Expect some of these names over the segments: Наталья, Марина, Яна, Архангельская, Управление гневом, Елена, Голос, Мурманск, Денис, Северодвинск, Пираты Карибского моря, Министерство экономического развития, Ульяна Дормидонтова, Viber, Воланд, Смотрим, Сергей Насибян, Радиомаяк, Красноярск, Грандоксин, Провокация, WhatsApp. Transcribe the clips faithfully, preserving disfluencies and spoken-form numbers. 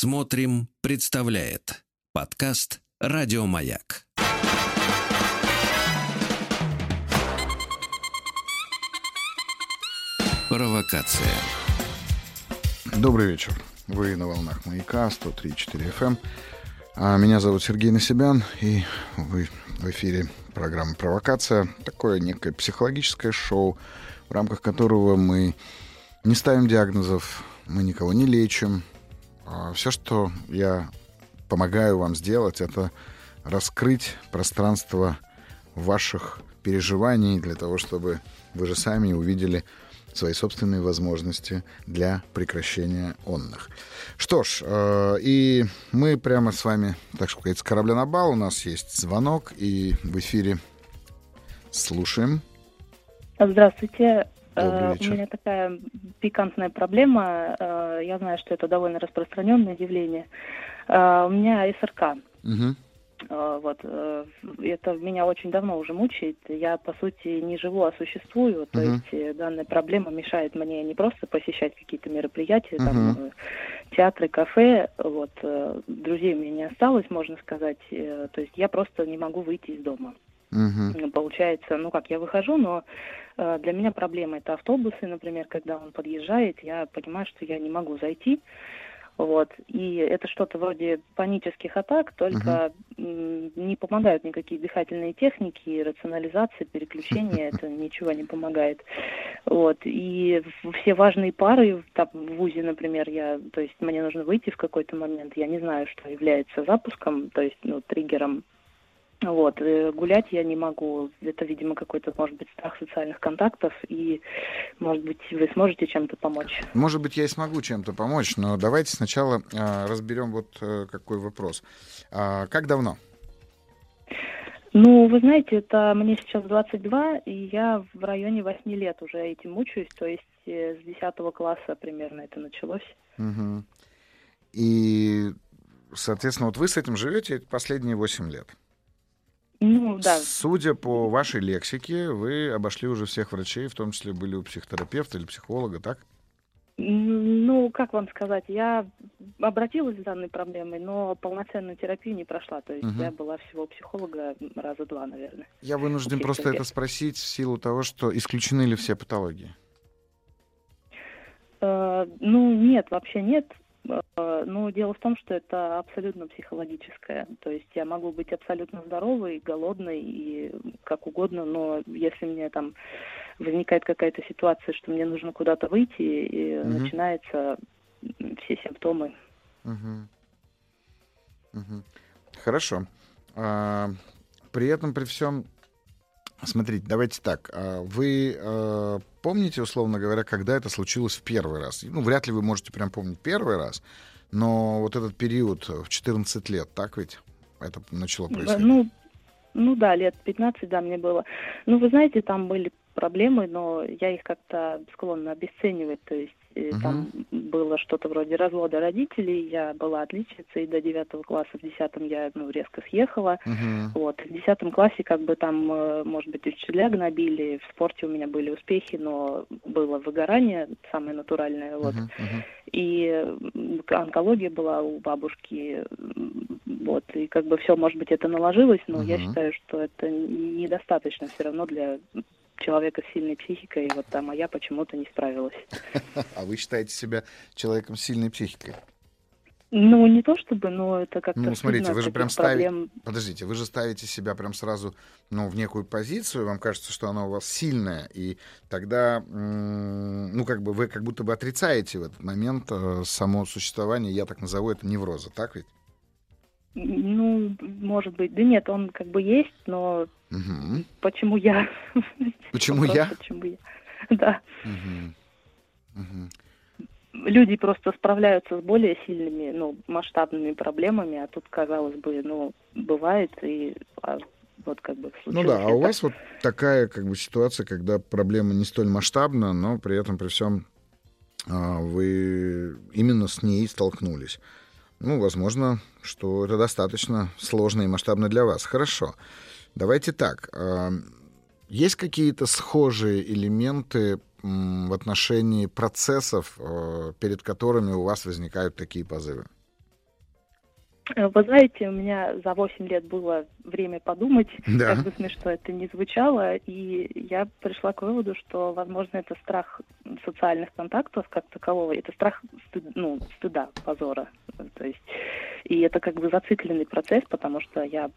«Смотрим» представляет подкаст «Радиомаяк». Провокация. Добрый вечер. Вы на волнах «Маяка» сто три и четыре эф эм. Меня зовут Сергей Насибян, и вы в эфире программы «Провокация». Такое некое психологическое шоу, в рамках которого мы не ставим диагнозов, мы никого не лечим. Все, что я помогаю вам сделать, это раскрыть пространство ваших переживаний для того, чтобы вы же сами увидели свои собственные возможности для прекращения онных. Что ж, и мы прямо с вами, так сказать, с корабля на бал. У нас есть звонок, и в эфире слушаем. Здравствуйте. Uh, у меня такая пикантная проблема. Uh, я знаю, что это довольно распространенное явление. Uh, у меня эс эр ка. Uh-huh. Uh, вот, uh, это меня очень давно уже мучает. Я, по сути, не живу, а существую. То uh-huh. есть данная проблема мешает мне не просто посещать какие-то мероприятия, uh-huh. там, театры, кафе. Вот, uh, друзей у меня не осталось, можно сказать. Uh, то есть я просто не могу выйти из дома. Uh-huh. Получается, ну как, я выхожу, но э, для меня проблема — это автобусы, например, когда он подъезжает, я понимаю, что я не могу зайти, вот, и это что-то вроде панических атак, только uh-huh. м- не помогают никакие дыхательные техники, рационализация, переключение, uh-huh. это ничего не помогает, вот, и все важные пары, там, в вузе, например, я, то есть мне нужно выйти в какой-то момент, я не знаю, что является запуском, то есть, ну, триггером. Вот, гулять я не могу, это, видимо, какой-то, может быть, страх социальных контактов, и, может быть, вы сможете чем-то помочь. Может быть, я и смогу чем-то помочь, но давайте сначала а, разберем вот а, какой вопрос. А, как давно? Ну, вы знаете, это мне сейчас двадцать два, и я в районе восемь лет уже этим мучаюсь, то есть с десятого класса примерно это началось. Угу. И, соответственно, вот вы с этим живете последние восемь лет? Ну, да. Судя по вашей лексике, вы обошли уже всех врачей, в том числе были у психотерапевта или психолога, так? Ну, как вам сказать, я обратилась с данной проблемой, но полноценную терапию не прошла. То есть угу. я была всего у психолога раза два, наверное. Я вынужден просто это спросить в силу того, что исключены ли все патологии? Э, ну, нет, вообще нет. Ну, дело в том, что это абсолютно психологическое. То есть я могу быть абсолютно здоровой, голодной и как угодно, но если мне там возникает какая-то ситуация, что мне нужно куда-то выйти, и угу. начинаются все симптомы. Угу. Угу. Хорошо. А, при этом, при всем... Смотрите, давайте так. Вы э, помните, условно говоря, когда это случилось в первый раз? Ну, вряд ли вы можете прям помнить первый раз, но вот этот период в четырнадцать лет, так ведь? Это начало происходить? Ну, ну да, лет пятнадцать, да, мне было. Ну, вы знаете, там были проблемы, но я их как-то склонна обесценивать, то есть угу. там было что-то вроде развода родителей, я была отличницей до девятого класса, в десятом я, ну, резко съехала, угу. вот, в десятом классе как бы там, может быть, учителя гнобили, в спорте у меня были успехи, но было выгорание самое натуральное, вот, угу. Угу. и онкология была у бабушки, вот, и как бы все, может быть, это наложилось, но угу. я считаю, что это недостаточно все равно для человека с сильной психикой, вот там, а я почему-то не справилась. А вы считаете себя человеком с сильной психикой? Ну, не то чтобы, но это как-то... Ну, смотрите, вы же прям ставите... Подождите, вы же ставите себя прям сразу, ну, в некую позицию, вам кажется, что она у вас сильная, и тогда, ну, как бы вы как будто бы отрицаете в этот момент само существование, я так назову это невроза, так ведь? Ну, может быть. Да нет, он как бы есть, но угу. почему я? Почему я? Почему я? Да. Угу. Угу. Люди просто справляются с более сильными, ну, масштабными проблемами, а тут, казалось бы, ну, бывает, и а вот как бы случилось. Ну да, а у вас вот такая как бы ситуация, когда проблема не столь масштабна, но при этом при всем вы именно с ней столкнулись. Ну, возможно, что это достаточно сложно и масштабно для вас. Хорошо. Давайте так. Есть какие-то схожие элементы в отношении процессов, перед которыми у вас возникают такие позывы? Вы знаете, у меня за восемь лет было время подумать, да. Как бы смешно это ни звучало, и я пришла к выводу, что, возможно, это страх социальных контактов как такового, это страх стыд, ну, стыда, позора. То есть, и это как бы зацикленный процесс, потому что я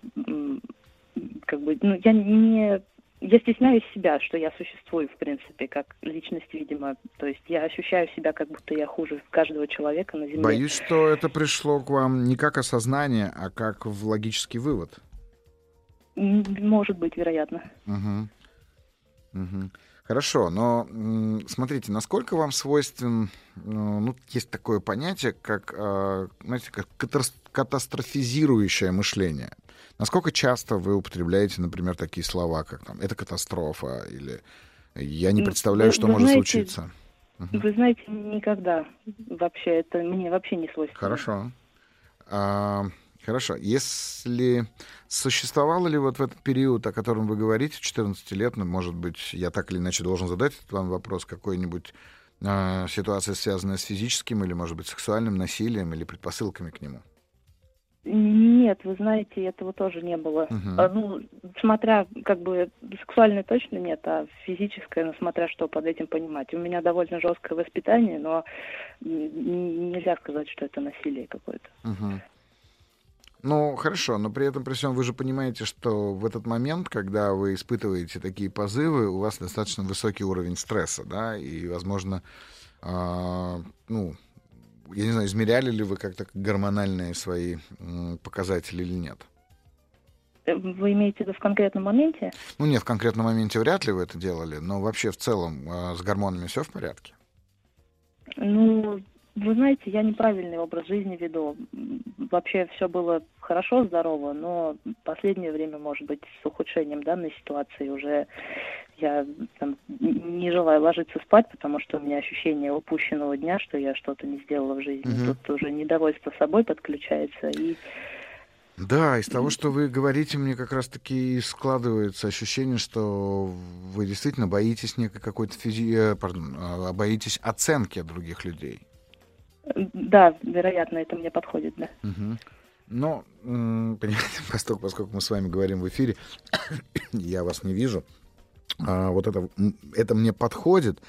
как бы, ну, я не... Я стесняюсь себя, что я существую, в принципе, как личность, видимо. То есть я ощущаю себя, как будто я хуже каждого человека на Земле. Боюсь, что это пришло к вам не как осознание, а как в логический вывод. Может быть, вероятно. Угу. Угу. Хорошо, но смотрите, насколько вам свойствен... Ну, есть такое понятие, как, знаете, как катастрофизирующее мышление. Насколько часто вы употребляете, например, такие слова, как там «это катастрофа» или «я не представляю, что вы, может знаете, случиться»? Вы знаете, никогда вообще это мне вообще не свойственно. Хорошо. А, хорошо. Если существовало ли вот в этот период, о котором вы говорите, четырнадцать лет, ну, может быть, я так или иначе должен задать этот вам вопрос, какой-нибудь а, ситуация, связанная с физическим или, может быть, сексуальным насилием или предпосылками к нему? Нет, вы знаете, этого тоже не было. Uh-huh. Ну, смотря, как бы, сексуальное точно нет, а физическое, ну, смотря что под этим понимать. У меня довольно жесткое воспитание, но нельзя сказать, что это насилие какое-то. Uh-huh. Ну, хорошо, но при этом, при всем, вы же понимаете, что в этот момент, когда вы испытываете такие позывы, у вас достаточно высокий уровень стресса, да, и, возможно, э- ну... Я не знаю, измеряли ли вы как-то гормональные свои показатели или нет? Вы имеете в виду в конкретном моменте? Ну нет, в конкретном моменте вряд ли вы это делали, но вообще в целом с гормонами все в порядке? Ну, вы знаете, я неправильный образ жизни веду. Вообще все было хорошо, здорово, но последнее время, может быть, с ухудшением данной ситуации уже я там, не желаю ложиться спать, потому что у меня ощущение упущенного дня, что я что-то не сделала в жизни. Угу. Тут уже недовольство собой подключается. И... Да, из того, что вы говорите, мне как раз-таки складывается ощущение, что вы действительно боитесь некой какой-то физи... Пардон, боитесь оценки других людей. Да, вероятно, это мне подходит, да. Угу. Ну, понимаете, поскольку, поскольку мы с вами говорим в эфире, я вас не вижу, а вот это, это мне подходит,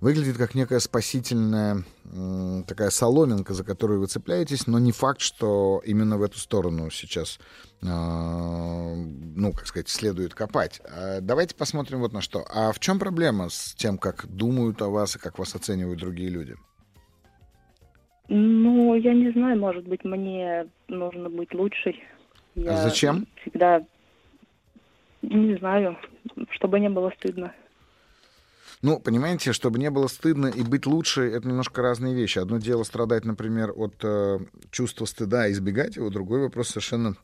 выглядит как некая спасительная такая соломинка, за которую вы цепляетесь, но не факт, что именно в эту сторону сейчас, ну, как сказать, следует копать. Давайте посмотрим вот на что. А в чем проблема с тем, как думают о вас и как вас оценивают другие люди? Ну, я не знаю, может быть, мне нужно быть лучшей. Я зачем? Всегда, не знаю, чтобы не было стыдно. Ну, понимаете, чтобы не было стыдно и быть лучше, это немножко разные вещи. Одно дело страдать, например, от э, чувства стыда и избегать его, другой вопрос совершенно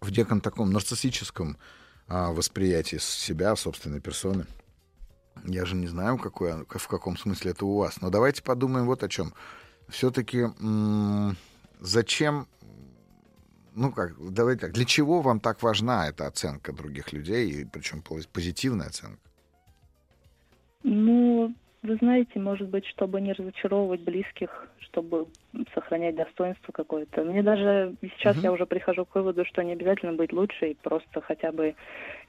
в неком таком нарциссическом э, восприятии себя, собственной персоны. Я же не знаю, какое, в каком смысле это у вас. Но давайте подумаем вот о чем. Все-таки м- зачем, ну как, давайте так, для чего вам так важна эта оценка других людей, и причем позитивная оценка? Ну, вы знаете, может быть, чтобы не разочаровывать близких, чтобы сохранять достоинство какое-то. Мне даже сейчас uh-huh. я уже прихожу к выводу, что не обязательно быть лучшей, просто хотя бы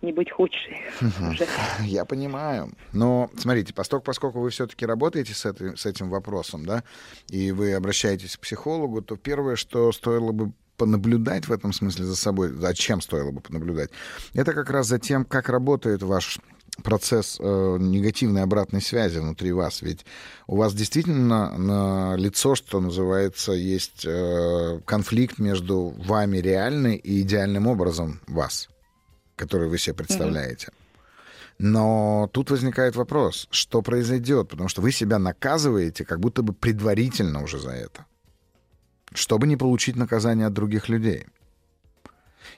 не быть худшей. Uh-huh. Я понимаю. Но смотрите, поскольку, поскольку вы все-таки работаете с, этой, с этим вопросом, да, и вы обращаетесь к психологу, то первое, что стоило бы понаблюдать в этом смысле за собой, зачем стоило бы понаблюдать, это как раз за тем, как работает ваш процесс э, негативной обратной связи внутри вас. Ведь у вас действительно на лицо, что называется, есть э, конфликт между вами реальной и идеальным образом вас, который вы себе представляете. Mm-hmm. Но тут возникает вопрос, что произойдет, потому что вы себя наказываете как будто бы предварительно уже за это, чтобы не получить наказание от других людей.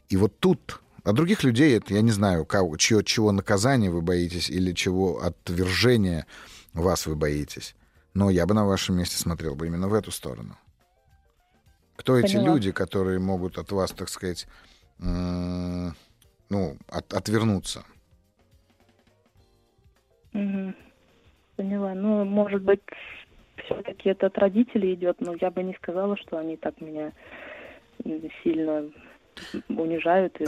И вот тут... А других людей, это я не знаю, кого, чье, чего наказания вы боитесь или чего отвержения вас вы боитесь. Но я бы на вашем месте смотрел бы именно в эту сторону. Кто Поняла. Эти люди, которые могут от вас, так сказать, э- ну, от, отвернуться? Угу. Поняла. Ну, может быть, все-таки это от родителей идет, но я бы не сказала, что они так меня сильно унижают. И,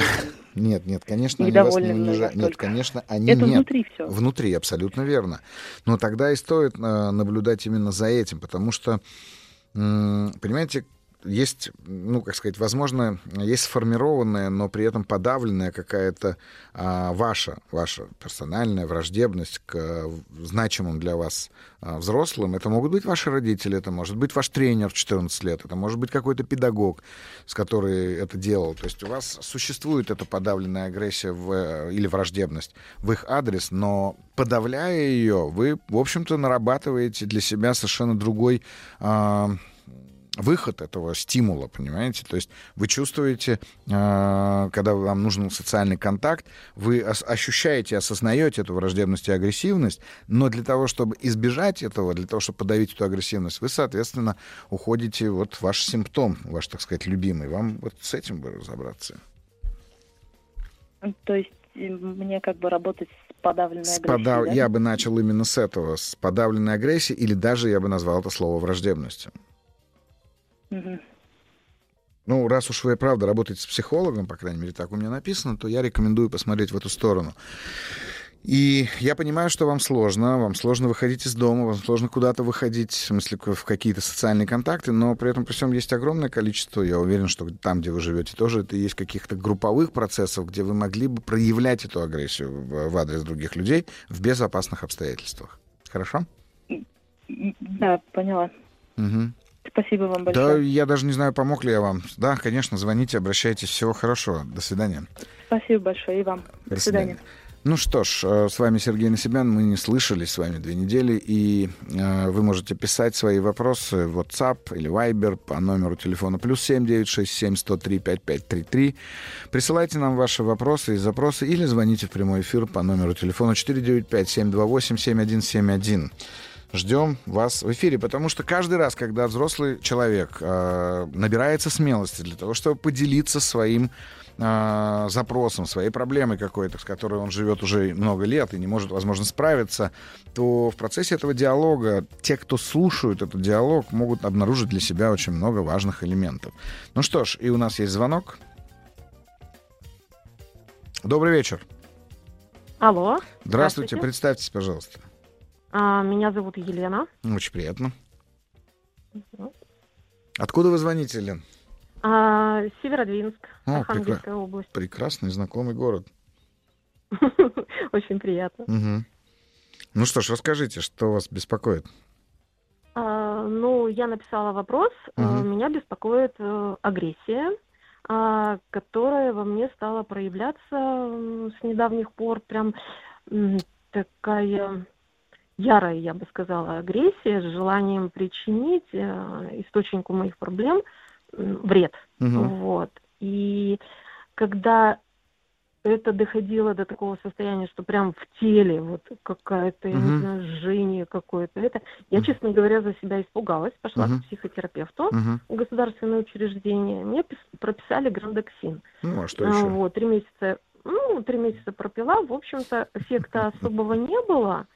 нет, нет, конечно, они вас не унижают. Нет, конечно, они это нет. Внутри все. Внутри, абсолютно верно. Но тогда и стоит наблюдать именно за этим, потому что, понимаете, есть, ну, как сказать, возможно, есть сформированная, но при этом подавленная какая-то а, ваша, ваша персональная враждебность к значимым для вас а, взрослым. Это могут быть ваши родители, это может быть ваш тренер в четырнадцать лет, это может быть какой-то педагог, с который это делал. То есть у вас существует эта подавленная агрессия в, или враждебность в их адрес, но подавляя ее, вы, в общем-то, нарабатываете для себя совершенно другой... А, выход этого стимула, понимаете? То есть вы чувствуете, когда вам нужен социальный контакт, вы ощущаете, осознаете эту враждебность и агрессивность, но для того, чтобы избежать этого, для того, чтобы подавить эту агрессивность, вы, соответственно, уходите, вот в ваш симптом, ваш, так сказать, любимый. Вам вот с этим бы разобраться. То есть мне как бы работать с подавленной с агрессией, подав... да? Я бы начал именно с этого, с подавленной агрессией, или даже я бы назвал это слово враждебностью. Угу. Ну, раз уж вы, правда, работаете с психологом, по крайней мере, так у меня написано, то я рекомендую посмотреть в эту сторону. И я понимаю, что вам сложно, вам сложно выходить из дома, вам сложно куда-то выходить, в смысле, в какие-то социальные контакты, но при этом при всем есть огромное количество, я уверен, что там, где вы живете, тоже это есть каких-то групповых процессов, где вы могли бы проявлять эту агрессию в адрес других людей в безопасных обстоятельствах. Хорошо? Да, поняла. Угу. Спасибо вам большое. Да, я даже не знаю, помог ли я вам. Да, конечно, звоните, обращайтесь. Всего хорошего. До свидания. Спасибо большое и вам. До, До свидания. свидания. Ну что ж, с вами Сергей Насибян. Мы не слышались с вами две недели. И э, вы можете писать свои вопросы в WhatsApp или Viber по номеру телефона плюс семь девятьсот шестьдесят семь сто три пятьдесят пять тридцать три. Присылайте нам ваши вопросы и запросы или звоните в прямой эфир по номеру телефона четыре девять пять семь два восемь семь один семь один. Ждем вас в эфире, потому что каждый раз, когда взрослый человек э, набирается смелости для того, чтобы поделиться своим э, запросом, своей проблемой какой-то, с которой он живет уже много лет и не может, возможно, справиться, то в процессе этого диалога те, кто слушают этот диалог, могут обнаружить для себя очень много важных элементов. Ну что ж, и у нас есть звонок. Добрый вечер. Алло. Здравствуйте, Здравствуйте. Представьтесь, пожалуйста. Меня зовут Елена. Очень приятно. Угу. Откуда вы звоните, Елена? А, Северодвинск, О, Архангельская прекра... область. Прекрасный, знакомый город. Очень приятно. Угу. Ну что ж, расскажите, что вас беспокоит? А, ну, я написала вопрос. Угу. Меня беспокоит агрессия, которая во мне стала проявляться с недавних пор. Прям такая... ярая, я бы сказала, агрессия с желанием причинить э, источнику моих проблем э, вред. Угу. Вот. И когда это доходило до такого состояния, что прям в теле вот какое-то угу. жжение какое-то, это, я, угу. честно говоря, за себя испугалась, пошла угу. к психотерапевту угу. в государственное учреждение, мне пис- прописали грандоксин. Ну, а что еще? А, вот, три месяца, ну, три месяца пропила, в общем-то, эффекта особого не было.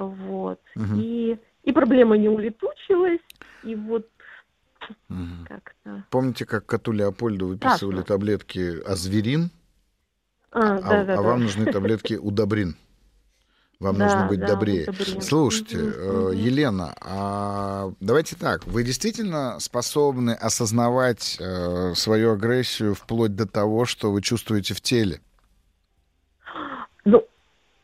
Вот. Угу. И, и проблема не улетучилась, и вот угу. как-то... Помните, как коту Леопольду выписывали так, таблетки азверин, а, а, да, да, а да. вам нужны таблетки удобрин? Вам да, нужно быть да, добрее. Удобрин. Слушайте, угу. Елена, а давайте так, вы действительно способны осознавать э, свою агрессию вплоть до того, что вы чувствуете в теле? Ну...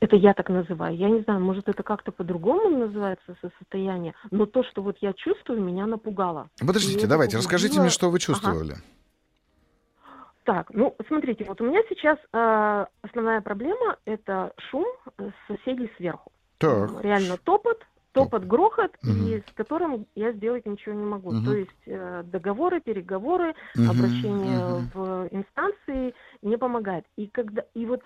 это я так называю. Я не знаю, может, это как-то по-другому называется состояние, но то, что вот я чувствую, меня напугало. Подождите, и давайте, расскажите мне, что вы чувствовали. Ага. Так, ну, смотрите, вот у меня сейчас э, основная проблема — это шум соседей сверху. Так. Реально топот, топот, грохот, угу. и с которым я сделать ничего не могу. Угу. То есть э, договоры, переговоры, угу. обращение угу. в инстанции не помогает. И когда... И вот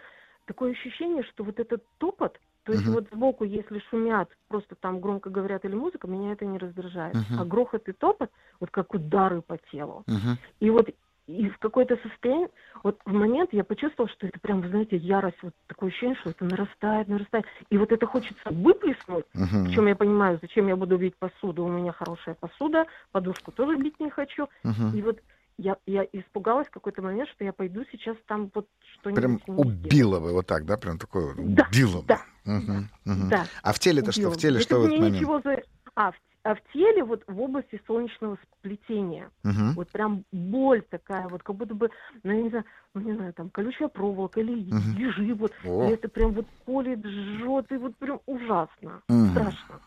такое ощущение, что вот этот топот, то есть uh-huh. вот сбоку, если шумят, просто там громко говорят или музыка, меня это не раздражает. Uh-huh. А грохот и топот, вот как удары по телу. Uh-huh. И вот и в какое-то состояние, вот в момент я почувствовала, что это прям, вы знаете, ярость, вот такое ощущение, что это нарастает, нарастает. И вот это хочется выплеснуть, uh-huh. причем я понимаю, зачем я буду бить посуду, у меня хорошая посуда, подушку тоже бить не хочу. Uh-huh. И вот Я, я испугалась в какой-то момент, что я пойду сейчас там вот что-нибудь... Прям убила бы вот так, да? Прям такое вот да, убила да, бы. Угу, да, угу. Да, а в теле-то что? В теле что в этот момент? За... А, в, а в теле вот в области солнечного сплетения. Угу. Вот прям боль такая, вот как будто бы, ну, я не знаю, ну, не знаю там колючая проволока или угу. ежи, вот. И это прям вот колет, жжет, и вот прям ужасно, угу. страшно.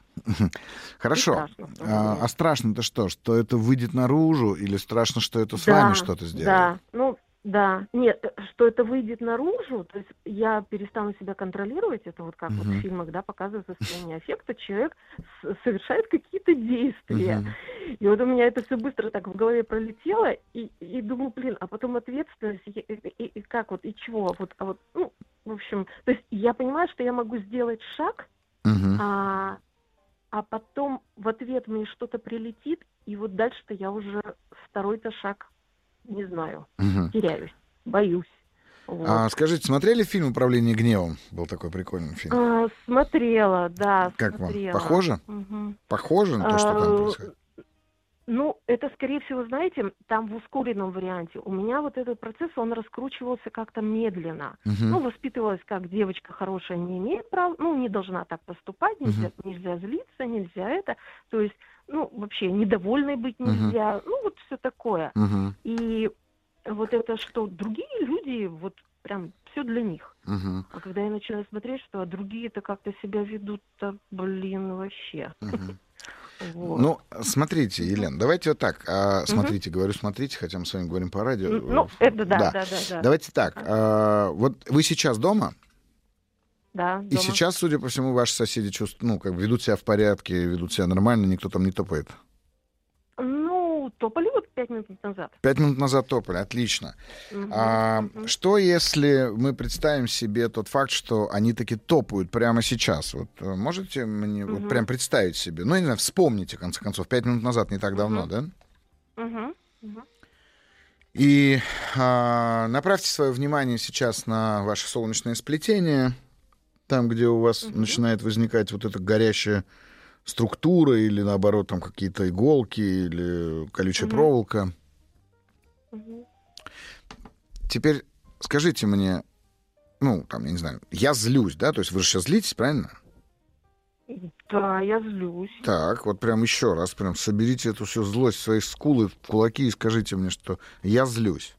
Хорошо. Страшно, а, а страшно-то что? Что это выйдет наружу или страшно, что это с да, вами что-то сделает? Да, ну, да. Нет, что это выйдет наружу, то есть я перестану себя контролировать, это вот как uh-huh. вот в фильмах, да, показывают состояние аффекта, человек с- совершает какие-то действия. Uh-huh. И вот у меня это все быстро так в голове пролетело, и, и думаю, блин, а потом ответственность, и, и, и как вот, и чего? Вот, а вот, ну, в общем, то есть я понимаю, что я могу сделать шаг, uh-huh. а... а потом в ответ мне что-то прилетит, и вот дальше-то я уже второй-то шаг не знаю, угу. теряюсь, боюсь. Вот. А скажите, смотрели фильм «Управление гневом»? Был такой прикольный фильм. А, смотрела, да, как смотрела. Вам, похоже? Угу. Похоже на то, что там происходит? Ну, это, скорее всего, знаете, там в ускоренном варианте. У меня вот этот процесс, он раскручивался как-то медленно. Uh-huh. Ну, воспитывалась как девочка хорошая, не имеет права, ну, не должна так поступать, нельзя, uh-huh. нельзя злиться, нельзя это. То есть, ну, вообще, недовольной быть нельзя, uh-huh. ну, вот все такое. Uh-huh. И вот это, что другие люди, вот прям все для них. Uh-huh. А когда я начинаю смотреть, что а другие-то как-то себя ведут-то, блин, вообще... Uh-huh. Вот. Ну, смотрите, Елена, давайте вот так. А, смотрите, угу. говорю, смотрите, хотя мы с вами говорим по радио. Ну, это да, да, да, да, да. Давайте так. А, вот вы сейчас дома? Да, дома. И сейчас, судя по всему, ваши соседи чувствуют, ну, как бы ведут себя в порядке, ведут себя нормально, никто там не топает. Ну, топали вот пять минут назад. Пять минут назад топали, отлично. Угу, а, угу. Что, если мы представим себе тот факт, что они таки топают прямо сейчас? Вот можете мне угу. вот прям представить себе? Ну, я не знаю, вспомните, в конце концов, пять минут назад, не так давно, угу. да? Угу, угу. И а, направьте свое внимание сейчас на ваше солнечное сплетение, там, где у вас угу. начинает возникать вот это горящее... структура или, наоборот, там какие-то иголки или колючая mm-hmm. проволока. Mm-hmm. Теперь скажите мне, ну, там, я не знаю, я злюсь, да? То есть вы же сейчас злитесь, правильно? Да, я злюсь. Так, вот прям еще раз, прям соберите эту всю злость в свои скулы, в кулаки и скажите мне, что я злюсь.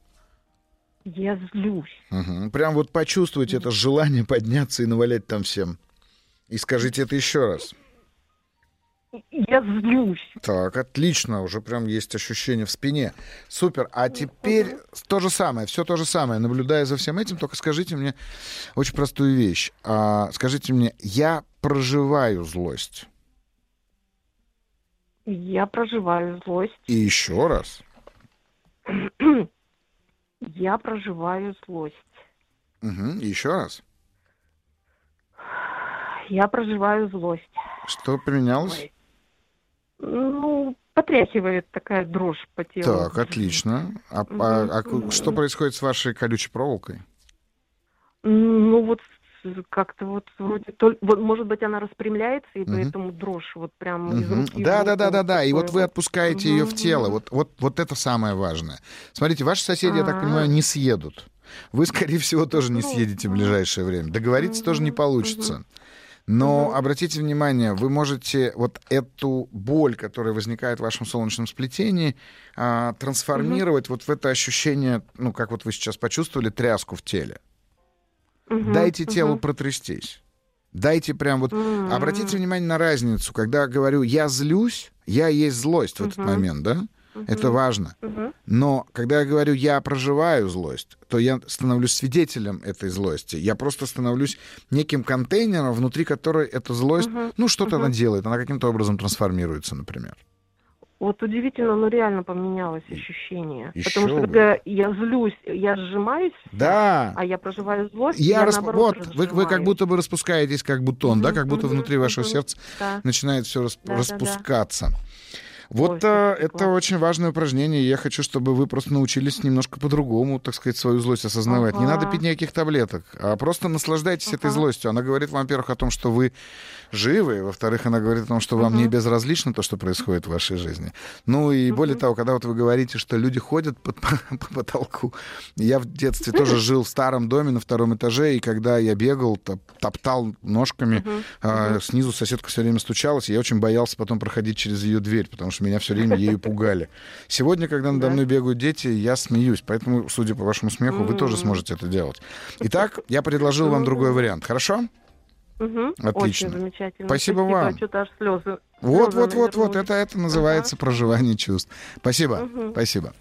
Я злюсь. Угу. Прям вот почувствуйте mm-hmm. это желание подняться и навалять там всем. И скажите это еще раз. Я злюсь. Так, отлично, уже прям есть ощущение в спине. Супер. А теперь то же самое, все то же самое. Наблюдая за всем этим, только скажите мне очень простую вещь. А, скажите мне, я проживаю злость. Я проживаю злость. И еще раз. Я проживаю злость. Угу. И еще раз. Я проживаю злость. Что поменялось? Ой. Ну, потряхивает такая дрожь по телу. Так, отлично. А, а, а что происходит с вашей колючей проволокой? Ну, вот как-то вот вроде... То, вот, может быть, она распрямляется, и uh-huh. поэтому дрожь вот прям uh-huh. из руки... Да-да-да-да-да, и вот вы отпускаете uh-huh. ее в тело. Вот, вот, вот это самое важное. Смотрите, ваши соседи, uh-huh. я так понимаю, не съедут. Вы, скорее всего, тоже не съедете uh-huh. в ближайшее время. Договориться uh-huh. тоже не получится. Uh-huh. Но mm-hmm. обратите внимание, вы можете вот эту боль, которая возникает в вашем солнечном сплетении, а, трансформировать mm-hmm. вот в это ощущение, ну, как вот вы сейчас почувствовали, тряску в теле. Mm-hmm. Дайте телу mm-hmm. протрястись. Дайте прям вот... Mm-hmm. Обратите внимание на разницу. Когда я говорю «я злюсь», «я есть злость» в mm-hmm. этот момент, да? Mm-hmm. Это важно. Mm-hmm. Но когда я говорю «я проживаю злость», то я становлюсь свидетелем этой злости. Я просто становлюсь неким контейнером, внутри которой эта злость... Uh-huh. Ну, что-то uh-huh. она делает, она каким-то образом трансформируется, например. Вот удивительно, но реально поменялось ощущение. Еще Потому что бы. Когда я злюсь, я сжимаюсь, да. а я проживаю злость, я, я расп... наоборот вот, вы, вы как будто бы распускаетесь, как бутон, uh-huh. да? Как будто uh-huh. внутри uh-huh. вашего uh-huh. сердца да. начинает все расп... да, распускаться. Да, да. Вот а, это очень важное упражнение. Я хочу, чтобы вы просто научились немножко по-другому, так сказать, свою злость осознавать. Ага. Не надо пить никаких таблеток, а просто наслаждайтесь ага. этой злостью. Она говорит, во-первых, о том, что вы живы, во-вторых, она говорит о том, что вам ага. не безразлично то, что происходит в вашей жизни. Ну и ага. более того, когда вот вы говорите, что люди ходят по, по, по потолку. Я в детстве тоже жил в старом доме на втором этаже, и когда я бегал, топ, топтал ножками, ага. а, снизу соседка все время стучалась, и я очень боялся потом проходить через ее дверь, потому что меня все время ею пугали. Сегодня, когда надо мной бегают дети, я смеюсь. Поэтому, судя по вашему смеху, вы тоже сможете это делать. Итак, я предложил вам другой вариант. Хорошо? Отлично. Очень замечательно. Спасибо вам. Вот-вот-вот-вот. Это, это называется проживание чувств. Спасибо. Спасибо.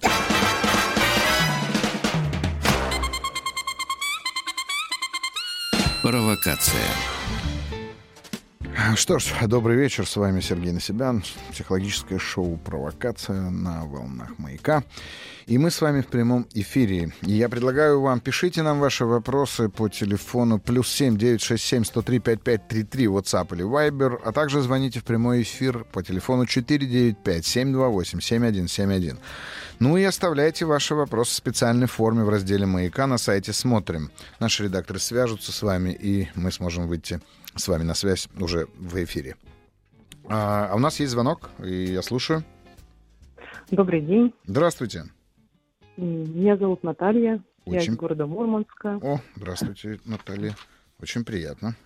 Провокация. Что ж, добрый вечер, с вами Сергей Насибян, психологическое шоу «Провокация» на волнах «Маяка». И мы с вами в прямом эфире. И я предлагаю вам, пишите нам ваши вопросы по телефону плюс семь девятьсот шестьдесят семь сто три пятьдесят пять тридцать три, WhatsApp или Viber, а также звоните в прямой эфир по телефону четыре девять пять семь два восемь семь один семь один. Ну и оставляйте ваши вопросы в специальной форме в разделе «Маяка» на сайте «Смотрим». Наши редакторы свяжутся с вами, и мы сможем выйти с вами на связь уже в эфире. А, а у нас есть звонок, и я слушаю. Добрый день. Здравствуйте. Меня зовут Наталья. Очень... Я из города Мурманска. О, здравствуйте, Наталья. Очень приятно.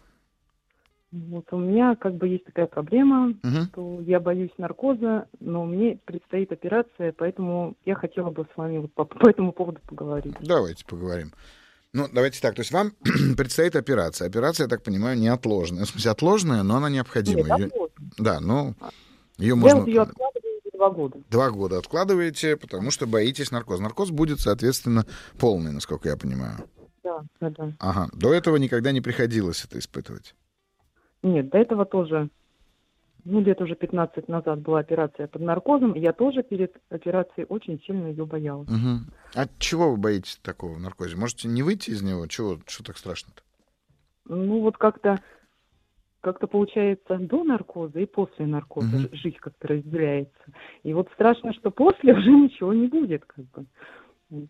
Вот у меня как бы есть такая проблема, угу. что я боюсь наркоза, но мне предстоит операция, поэтому я хотела бы с вами вот по, по этому поводу поговорить. Давайте поговорим. Ну, давайте так, то есть вам предстоит операция. Операция, я так понимаю, неотложная. В смысле, отложная, но она необходима. Нет, ее... Да, ну, ее я можно... Я вот ее откладываю два года. Два года откладываете, потому что боитесь наркоза. Наркоз будет, соответственно, полный, насколько я понимаю. Да, да, да. Ага, до этого никогда не приходилось это испытывать? Нет, до этого тоже. Ну, лет уже пятнадцать назад была операция под наркозом, и я тоже перед операцией очень сильно ее боялась. Угу. А чего вы боитесь такого в наркозе? Можете не выйти из него? Чего, что так страшно-то? Ну, вот как-то, как-то получается до наркоза и после наркоза угу. жизнь как-то разделяется. И вот страшно, что после уже ничего не будет, как бы. Вот.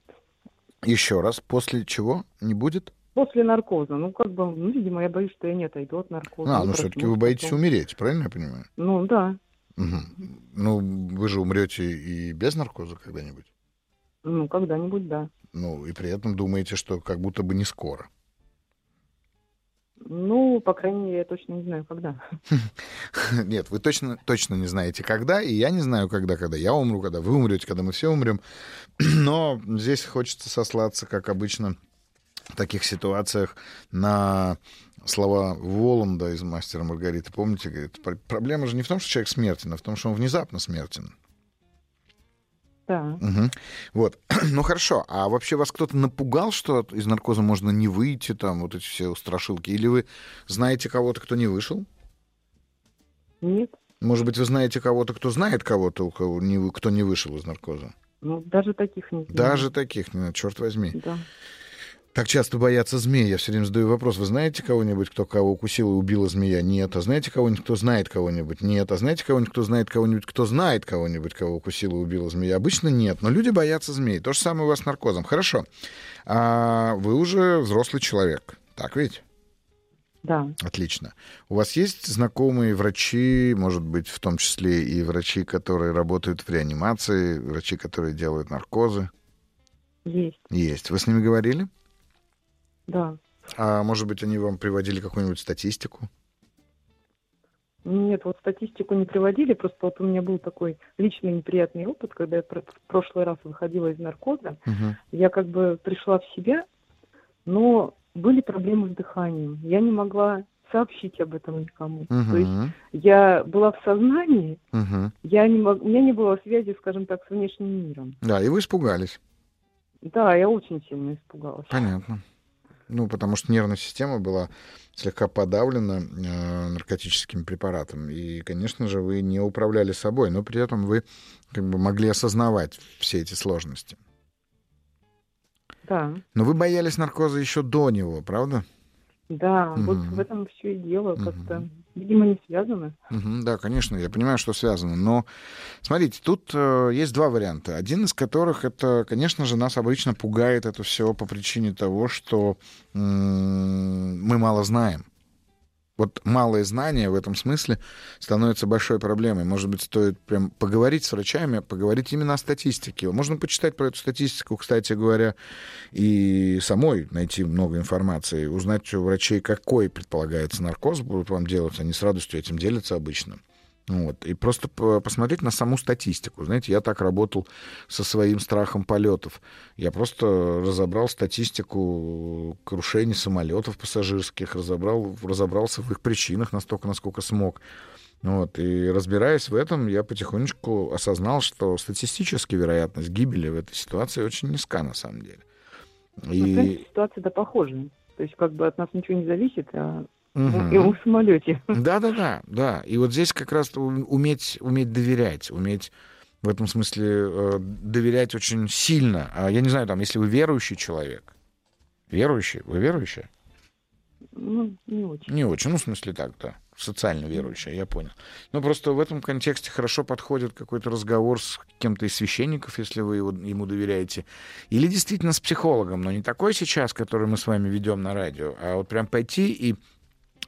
Еще раз, после чего не будет? После наркоза. Ну, как бы, ну, видимо, я боюсь, что я не отойду от наркоза. А, ну, все-таки вы боитесь потом умереть, правильно я понимаю? Ну, да. Угу. Ну, вы же умрете и без наркоза когда-нибудь? Ну, когда-нибудь, да. Ну, и при этом думаете, что как будто бы не скоро. Ну, по крайней мере, я точно не знаю, когда. Нет, вы точно, точно не знаете, когда, и я не знаю, когда, когда я умру, когда вы умрете, когда мы все умрем. Но здесь хочется сослаться, как обычно, в таких ситуациях на слова Воланда из «Мастера и Маргариты». Помните, говорит, проблема же не в том, что человек смертен, а в том, что он внезапно смертен. Да. Угу. Вот. Ну, хорошо. А вообще вас кто-то напугал, что из наркоза можно не выйти, там, вот эти все страшилки? Или вы знаете кого-то, кто не вышел? Нет. Может быть, вы знаете кого-то, кто знает кого-то, кто не вышел из наркоза? Ну, даже таких нет. Даже таких нет, черт возьми. Да. Так часто боятся змеи. Я все время задаю вопрос. Вы знаете кого-нибудь, кто кого укусил и убила змея? Нет. А знаете кого-нибудь, кто знает кого-нибудь? Нет. А знаете кого-нибудь, кто знает кого-нибудь, кто знает кого-нибудь, кого укусил и убила змея? Обычно нет. Но люди боятся змей. То же самое у вас с наркозом. Хорошо. А вы уже взрослый человек. Так ведь? Да. Отлично. У вас есть знакомые врачи, может быть, в том числе и врачи, которые работают в реанимации, врачи, которые делают наркозы? Есть. Есть. Вы с ними говорили? Да. А может быть, они вам приводили какую-нибудь статистику? Нет, вот статистику не приводили, просто вот у меня был такой личный неприятный опыт, когда я в прошлый раз выходила из наркоза. Угу. Я как бы пришла в себя, но были проблемы с дыханием. Я не могла сообщить об этом никому. Угу. То есть я была в сознании, угу. я не мог... у меня не было связи, скажем так, с внешним миром. Да, и вы испугались. Да, я очень сильно испугалась. Понятно. Ну, потому что нервная система была слегка подавлена э, наркотическим препаратом. И, конечно же, вы не управляли собой, но при этом вы как бы могли осознавать все эти сложности. Да. Но вы боялись наркоза еще до него, правда? Да, угу. вот в этом все и дело, угу. как-то, видимо, не связано. Угу, да, конечно, я понимаю, что связано, но смотрите, тут э, есть два варианта, один из которых, это, конечно же, нас обычно пугает это все по причине того, что э, мы мало знаем. Вот малое знание в этом смысле становится большой проблемой. Может быть, стоит прям поговорить с врачами, поговорить именно о статистике. Можно почитать про эту статистику, кстати говоря, и самой найти много информации, узнать у врачей, какой предполагается наркоз будут вам делать. Они с радостью этим делятся обычно. Вот. И просто посмотреть на саму статистику. Знаете, я так работал со своим страхом полетов. Я просто разобрал статистику крушений самолетов пассажирских, разобрал, разобрался в их причинах настолько, насколько смог. Вот. И разбираясь в этом, я потихонечку осознал, что статистически вероятность гибели в этой ситуации очень низка на самом деле. И... В принципе, ситуация-то похожа. То есть как бы от нас ничего не зависит, а... Угу. И в самолете. Да, да, да, да. И вот здесь как раз уметь, уметь доверять, уметь в этом смысле доверять очень сильно. Я не знаю, там, если вы верующий человек, верующий, вы верующая? Ну, не очень. Не очень, ну, в смысле так, да. Социально верующая, я понял. Но просто в этом контексте хорошо подходит какой-то разговор с кем-то из священников, если вы его, ему доверяете. Или действительно с психологом, но не такой сейчас, который мы с вами ведем на радио, а вот прям пойти и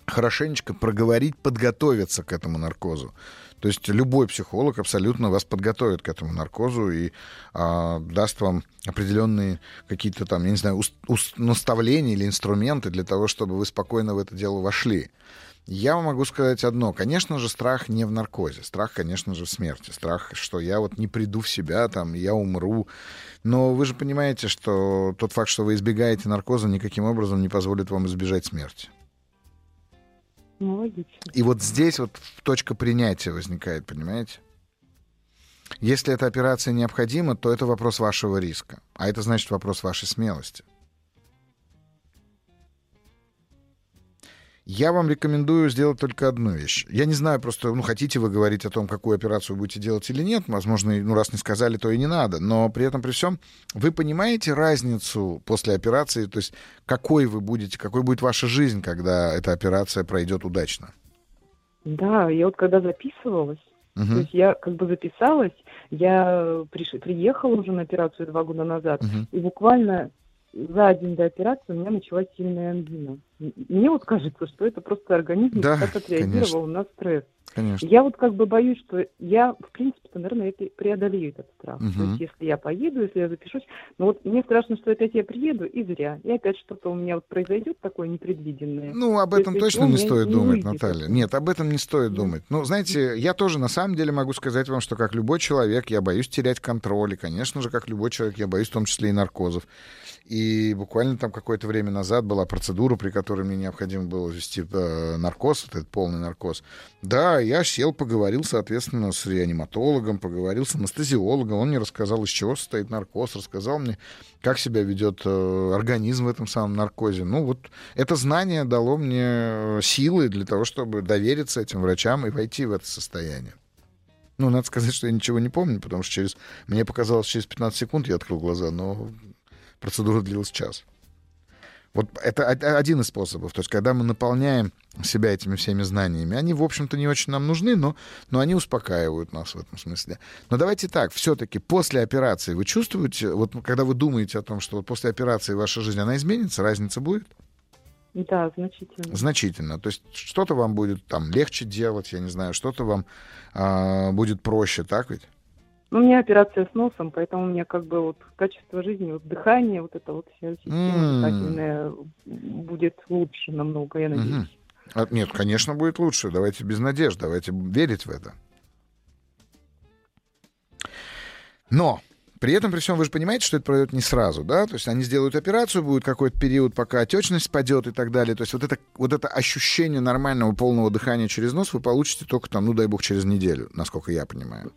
хорошенечко проговорить, подготовиться к этому наркозу. То есть любой психолог абсолютно вас подготовит к этому наркозу и а, даст вам определенные какие-то там, я не знаю, уст- уст- наставления или инструменты для того, чтобы вы спокойно в это дело вошли. Я вам могу сказать одно. Конечно же, страх не в наркозе. Страх, конечно же, в смерти. Страх, что я вот не приду в себя, там, я умру. Но вы же понимаете, что тот факт, что вы избегаете наркоза, никаким образом не позволит вам избежать смерти. Ну, логично. И вот здесь вот точка принятия возникает, понимаете? Если эта операция необходима, то это вопрос вашего риска. А это значит вопрос вашей смелости. Я вам рекомендую сделать только одну вещь. Я не знаю, просто, ну, хотите вы говорить о том, какую операцию вы будете делать или нет. Возможно, ну, раз не сказали, то и не надо. Но при этом, при всем, вы понимаете разницу после операции, то есть какой вы будете, какой будет ваша жизнь, когда эта операция пройдет удачно? Да, я вот когда записывалась, Uh-huh. То есть я как бы записалась, я приш... приехала уже на операцию два года назад, uh-huh. и буквально... За день до операции у меня началась сильная ангина. Мне вот кажется, что это просто организм да, так отреагировал конечно. на стресс. Конечно. Я вот как бы боюсь, что я, в принципе-то, наверное, это преодолею этот страх. Угу. То есть если я поеду, если я запишусь, но вот мне страшно, что опять я приеду, и зря. И опять что-то у меня вот произойдет такое непредвиденное. Ну, об этом точно не стоит думать, Наталья. Нет, об этом не стоит думать. Ну, знаете, я тоже на самом деле могу сказать вам, что как любой человек, я боюсь терять контроль. И, конечно же, как любой человек, я боюсь в том числе и наркозов. И буквально там какое-то время назад была процедура, при которой мне необходимо было ввести наркоз, вот этот полный наркоз. Да, я сел, поговорил, соответственно, с реаниматологом, поговорил с анестезиологом. Он мне рассказал, из чего состоит наркоз, рассказал мне, как себя ведет организм в этом самом наркозе. Ну вот это знание дало мне силы для того, чтобы довериться этим врачам и войти в это состояние. Ну, надо сказать, что я ничего не помню, потому что через... мне показалось, через пятнадцать секунд я открыл глаза, но процедура длилась час. Вот это один из способов. То есть, когда мы наполняем себя этими всеми знаниями, они, в общем-то, не очень нам нужны, но, но они успокаивают нас в этом смысле. Но давайте так, все-таки после операции вы чувствуете, вот когда вы думаете о том, что вот после операции ваша жизнь, она изменится, разница будет? Да, значительно. Значительно. То есть что-то вам будет там легче делать, я не знаю, что-то вам а, будет проще, так ведь? Ну, у меня операция с носом, поэтому у меня как бы вот качество жизни, вот дыхание, вот это вот вся система дыхательная mm. будет лучше намного, я надеюсь. Mm-hmm. А, нет, конечно, будет лучше. Давайте без надежд, давайте верить в это. Но при этом, при всем, вы же понимаете, что это пройдет не сразу, да? То есть они сделают операцию, будет какой-то период, пока отечность спадет и так далее. То есть вот это, вот это ощущение нормального полного дыхания через нос вы получите только там, ну, дай бог, через неделю, насколько я понимаю.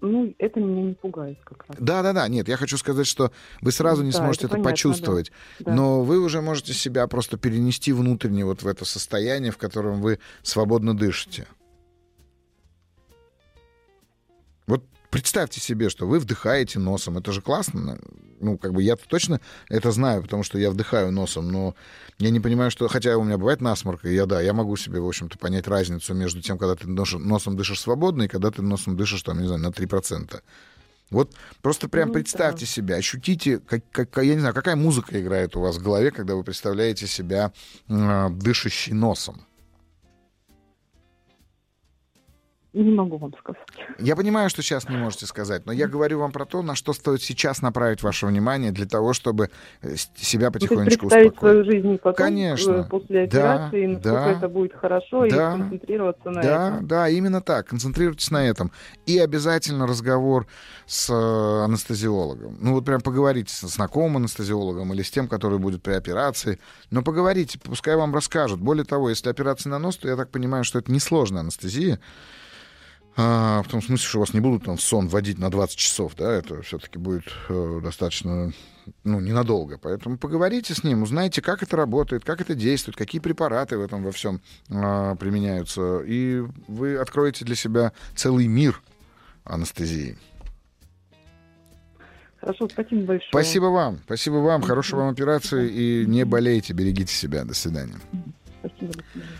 Ну, это меня не пугает как раз. Да-да-да, нет, я хочу сказать, что вы сразу не да, сможете это, это понятно, почувствовать, да. но вы уже можете себя просто перенести внутренне вот в это состояние, в котором вы свободно дышите. Вот представьте себе, что вы вдыхаете носом, это же классно, ну, как бы я-то точно это знаю, потому что я вдыхаю носом, но я не понимаю, что... Хотя у меня бывает насморк, и я, да, я могу себе, в общем-то, понять разницу между тем, когда ты носом дышишь свободно, и когда ты носом дышишь, там, не знаю, на три процента. Вот просто прям ну, представьте да. себя, ощутите, как, как, я не знаю, какая музыка играет у вас в голове, когда вы представляете себя э, дышащей носом. Не могу вам сказать. Я понимаю, что сейчас не можете сказать, но я говорю вам про то, на что стоит сейчас направить ваше внимание для того, чтобы себя потихонечку успокоить. Представить свою жизнь потом, конечно, после операции, да, насколько да, это будет хорошо, да, и концентрироваться на да, этом. Да, да, именно так. Концентрируйтесь на этом. И обязательно разговор с анестезиологом. Ну вот прям поговорите с знакомым анестезиологом или с тем, который будет при операции. Но поговорите, пускай вам расскажут. Более того, если операция на нос, то я так понимаю, что это несложная анестезия. В том смысле, что вас не будут там в сон вводить на двадцать часов, да, это все-таки будет э, достаточно, ну, ненадолго. Поэтому поговорите с ним, узнайте, как это работает, как это действует, какие препараты в этом во всем э, применяются. И вы откроете для себя целый мир анестезии. Хорошо, спасибо большое. Спасибо вам, спасибо вам, хорошей вам операции и не болейте, берегите себя. До свидания. Спасибо, до свидания.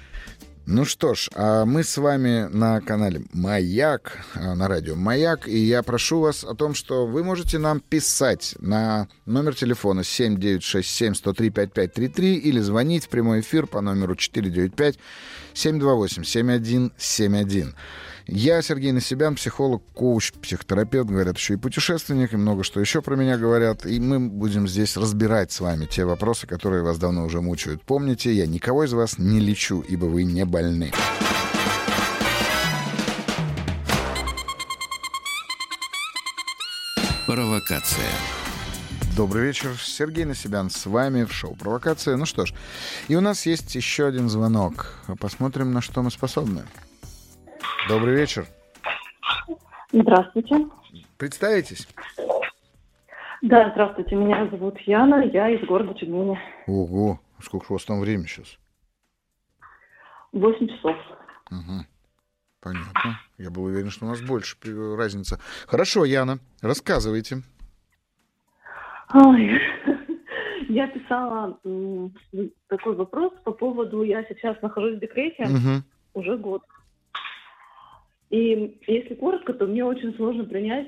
Ну что ж, мы с вами на канале «Маяк», на радио «Маяк», и я прошу вас о том, что вы можете нам писать на номер телефона семь девять шесть семь сто три пятьдесят пять тридцать три или звонить в прямой эфир по номеру четыре девять пять семь два восемь семь один семь один. Я Сергей Насибян, психолог, коуч, психотерапевт, говорят еще и путешественник, и много что еще про меня говорят. И мы будем здесь разбирать с вами те вопросы, которые вас давно уже мучают. Помните, я никого из вас не лечу, ибо вы не больны. Провокация. Добрый вечер, Сергей Насибян с вами в шоу «Провокация». Ну что ж, и у нас есть еще один звонок. Посмотрим, на что мы способны. Добрый вечер. Здравствуйте. Представитесь? Да, здравствуйте. Меня зовут Яна, я из города Тюмени. Ого, сколько у вас там времени сейчас? Восемь часов. Угу. Понятно. Я был уверен, что у нас больше разница. Хорошо, Яна, рассказывайте. Ой. Я писала такой вопрос по поводу... Я сейчас нахожусь в декрете угу. уже год. И если коротко, то мне очень сложно принять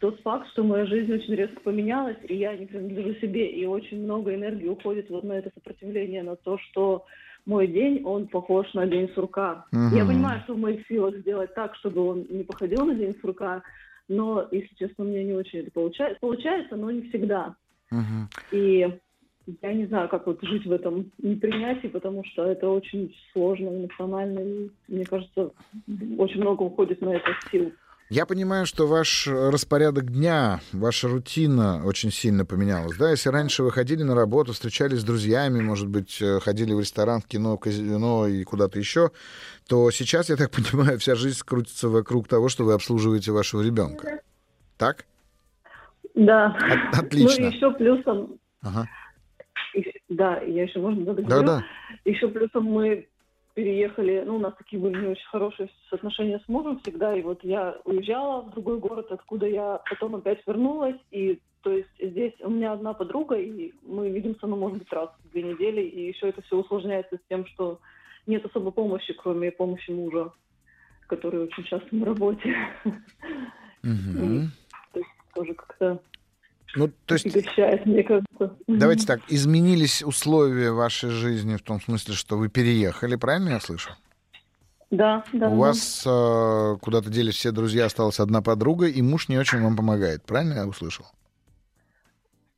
тот факт, что моя жизнь очень резко поменялась, и я не принадлежу себе, и очень много энергии уходит вот на это сопротивление, на то, что мой день, он похож на день сурка. Uh-huh. Я понимаю, что в моих силах сделать так, чтобы он не походил на день сурка, но, если честно, мне не очень это получается, получается, но не всегда. Uh-huh. И я не знаю, как вот жить в этом непринятии, потому что это очень сложно, эмоционально, и, мне кажется, очень много уходит на это сил. Я понимаю, что ваш распорядок дня, ваша рутина очень сильно поменялась, да? Если раньше вы ходили на работу, встречались с друзьями, может быть, ходили в ресторан, в кино, в казино и куда-то еще, то сейчас, я так понимаю, вся жизнь крутится вокруг того, что вы обслуживаете вашего ребенка. Так? Да. От- отлично. Ну и еще плюсом... Ага. Да, я еще, можно договорю? Да, да. Еще плюсом мы переехали, ну, у нас такие были не очень хорошие отношения с мужем всегда, и вот я уезжала в другой город, откуда я потом опять вернулась, и, то есть, здесь у меня одна подруга, и мы видимся, ну, может быть, раз в две недели, и еще это все усложняется с тем, что нет особо помощи, кроме помощи мужа, который очень часто на работе. Угу. То есть, тоже как-то... Ну, то есть, мне кажется. Давайте так, изменились условия вашей жизни в том смысле, что вы переехали, правильно я слышу? Да, да. У да. вас э, куда-то делись все друзья, осталась одна подруга, и муж не очень вам помогает, правильно я услышал?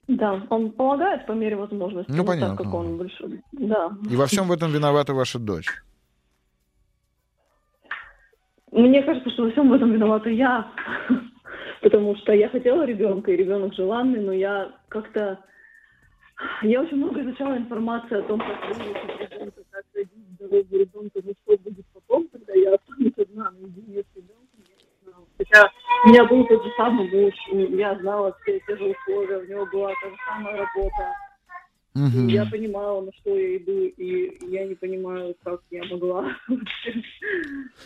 Да, он помогает по мере возможности. Ну, ну понятно. Так, как он большой. Да. И во всем в этом виновата ваша дочь? Мне кажется, что во всем в этом виновата я. Потому что я хотела ребенка, и ребенок желанный, но я как-то... Я очень много изучала информации о том, как родить ребенка, как родить здоровье ребенка, ну что будет потом, когда я останусь одна, наедине с ребенком, я не знала. Хотя у меня был тот же самый муж, я знала все те же условия, у него была та же самая работа. Угу. Я понимала, на что я иду, и я не понимаю, как я могла.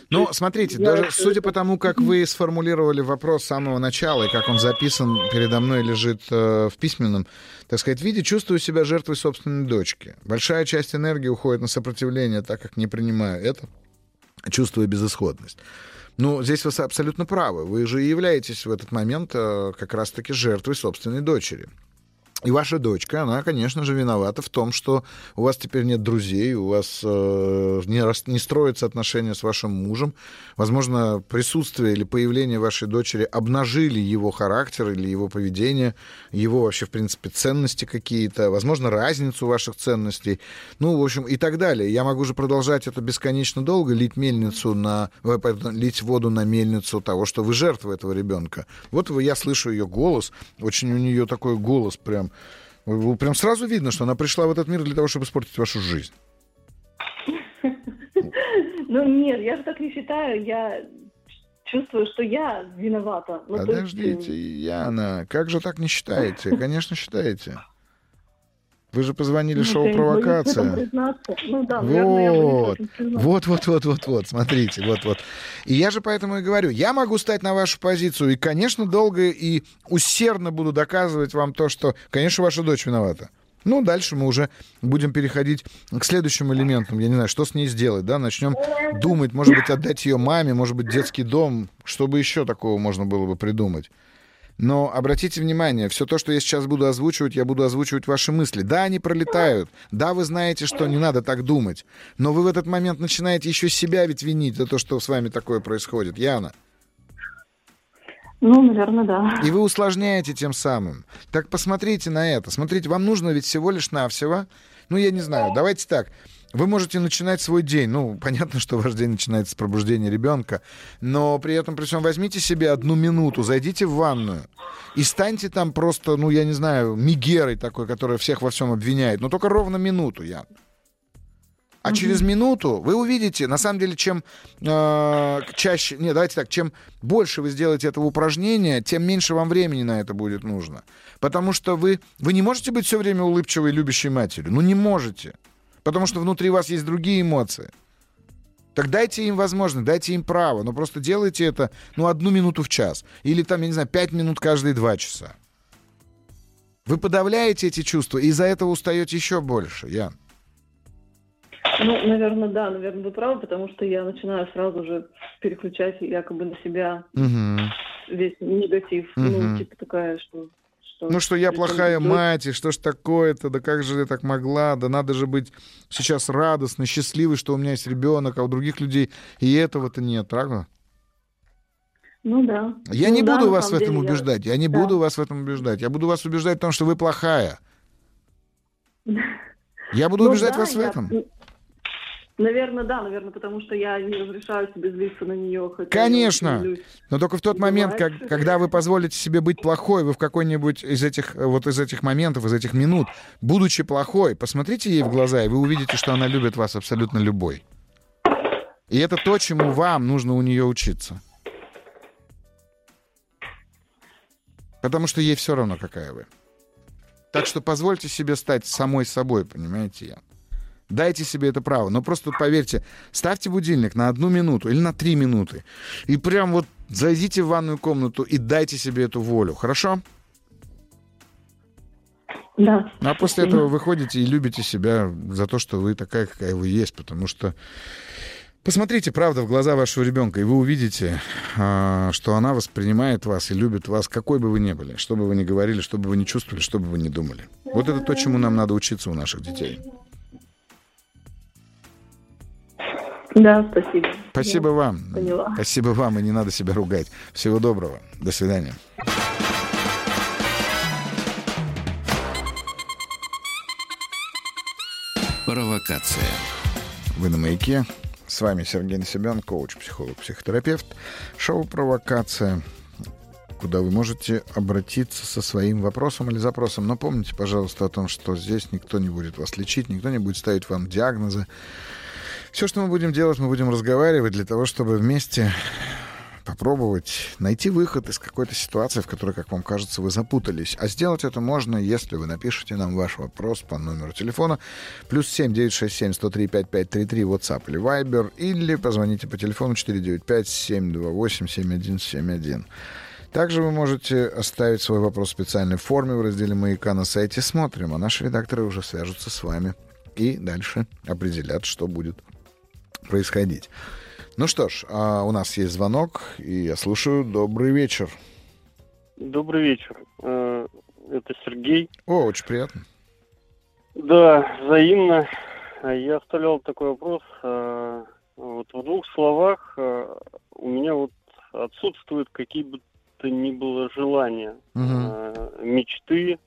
Ну, смотрите, я даже судя это... по тому, как вы сформулировали вопрос с самого начала, и как он записан, передо мной лежит э, в письменном, так сказать, виде, чувствую себя жертвой собственной дочки. Большая часть энергии уходит на сопротивление, так как не принимаю это, чувствую безысходность. Ну, здесь вы абсолютно правы. Вы же и являетесь в этот момент э, как раз-таки жертвой собственной дочери. И ваша дочка, она, конечно же, виновата в том, что у вас теперь нет друзей, у вас э, не, рас, не строятся отношения с вашим мужем. Возможно, присутствие или появление вашей дочери обнажили его характер или его поведение, его вообще, в принципе, ценности какие-то, возможно, разницу ваших ценностей, ну, в общем, и так далее. Я могу же продолжать это бесконечно долго, лить мельницу на... лить воду на мельницу того, что вы жертва этого ребенка. Вот я слышу ее голос, очень у нее такой голос прям Прям сразу видно, что она пришла в этот мир для того, чтобы испортить вашу жизнь. Ну нет, я же так не считаю. Я чувствую, что я виновата. Подождите, Яна, как же так не считаете? Конечно, считаете. Вы же позвонили шоу «Провокация». Ну, да, вот. вот, вот, вот, вот, вот, смотрите, вот, вот. И я же поэтому и говорю, я могу стать на вашу позицию и, конечно, долго и усердно буду доказывать вам то, что, конечно, ваша дочь виновата. Ну, дальше мы уже будем переходить к следующим элементам. Я не знаю, что с ней сделать, да? Начнем думать, может быть, отдать ее маме, может быть, детский дом, что бы еще такого можно было бы придумать. Но обратите внимание, все то, что я сейчас буду озвучивать, я буду озвучивать ваши мысли. Да, они пролетают. Да, вы знаете, что не надо так думать. Но вы в этот момент начинаете еще себя ведь винить за то, что с вами такое происходит. Яна? Ну, наверное, да. И вы усложняете тем самым. Так посмотрите на это. Смотрите, вам нужно ведь всего лишь навсего... Ну, я не знаю, давайте так... Вы можете начинать свой день. Ну, понятно, что ваш день начинается с пробуждения ребенка, но при этом, при всем, возьмите себе одну минуту, зайдите в ванную и станьте там просто, ну, я не знаю, мегерой такой, которая всех во всем обвиняет, но только ровно минуту, я. А угу. через минуту вы увидите, на самом деле, чем э, чаще... Не, давайте так, чем больше вы сделаете этого упражнения, тем меньше вам времени на это будет нужно. Потому что вы, вы не можете быть все время улыбчивой и любящей матерью. Ну, не можете. Потому что внутри вас есть другие эмоции. Так дайте им возможность, дайте им право. Но просто делайте это, ну, одну минуту в час. Или там, я не знаю, пять минут каждые два часа. Вы подавляете эти чувства, и из-за этого устаете еще больше, Ян. Ну, наверное, да, наверное, вы правы, потому что я начинаю сразу же переключать якобы на себя угу. весь негатив. Угу. Ну, типа такая, что... Ну, что я плохая мать, и что ж такое-то, да как же я так могла, да надо же быть сейчас радостной, счастливой, что у меня есть ребенок, а у других людей и этого-то нет, правда? Ну да. Я ну, не да, буду вас в этом деле, убеждать, я, я не да. буду вас в этом убеждать, я буду вас убеждать в том, что вы плохая. Я буду ну, убеждать да, вас я... в этом. Наверное, да, наверное, потому что я не разрешаю себе злиться на нее. Конечно, но только в тот момент, как, когда вы позволите себе быть плохой, вы в какой-нибудь из этих, вот из этих моментов, из этих минут, будучи плохой, посмотрите ей в глаза, и вы увидите, что она любит вас абсолютно любой. И это то, чему вам нужно у нее учиться. Потому что ей все равно, какая вы. Так что позвольте себе стать самой собой, понимаете, я. Дайте себе это право. Но просто поверьте, ставьте будильник на одну минуту или на три минуты. И прям вот зайдите в ванную комнату и дайте себе эту волю. Хорошо? Да. А после этого вы ходите и любите себя за то, что вы такая, какая вы есть. Потому что посмотрите, правда, в глаза вашего ребенка, и вы увидите, что она воспринимает вас и любит вас, какой бы вы ни были, что бы вы ни говорили, что бы вы ни чувствовали, что бы вы ни думали. Вот это то, чему нам надо учиться у наших детей. Да, спасибо. Спасибо Я вам. Поняла. Спасибо вам, и не надо себя ругать. Всего доброго. До свидания. Провокация. Вы на «Маяке». С вами Сергей Насибян, коуч, психолог, психотерапевт. Шоу «Провокация», куда вы можете обратиться со своим вопросом или запросом. Но помните, пожалуйста, о том, что здесь никто не будет вас лечить, никто не будет ставить вам диагнозы. Все, что мы будем делать, мы будем разговаривать для того, чтобы вместе попробовать найти выход из какой-то ситуации, в которой, как вам кажется, вы запутались. А сделать это можно, если вы напишите нам ваш вопрос по номеру телефона плюс семь девятьсот шестьдесят семь сто три пятьдесят пять тридцать три WhatsApp или Viber, или позвоните по телефону четыре девять пять семь два восемь семь один семь один. Также вы можете оставить свой вопрос в специальной форме в разделе «Маяка» на сайте «Смотрим», а наши редакторы уже свяжутся с вами и дальше определят, что будет происходить. Ну что ж, а у нас есть звонок, и я слушаю. Добрый вечер. Добрый вечер. Это Сергей. О, очень приятно. Да, взаимно. Я оставлял такой вопрос. Вот в двух словах у меня вот отсутствуют какие бы то ни было желания, угу. мечты,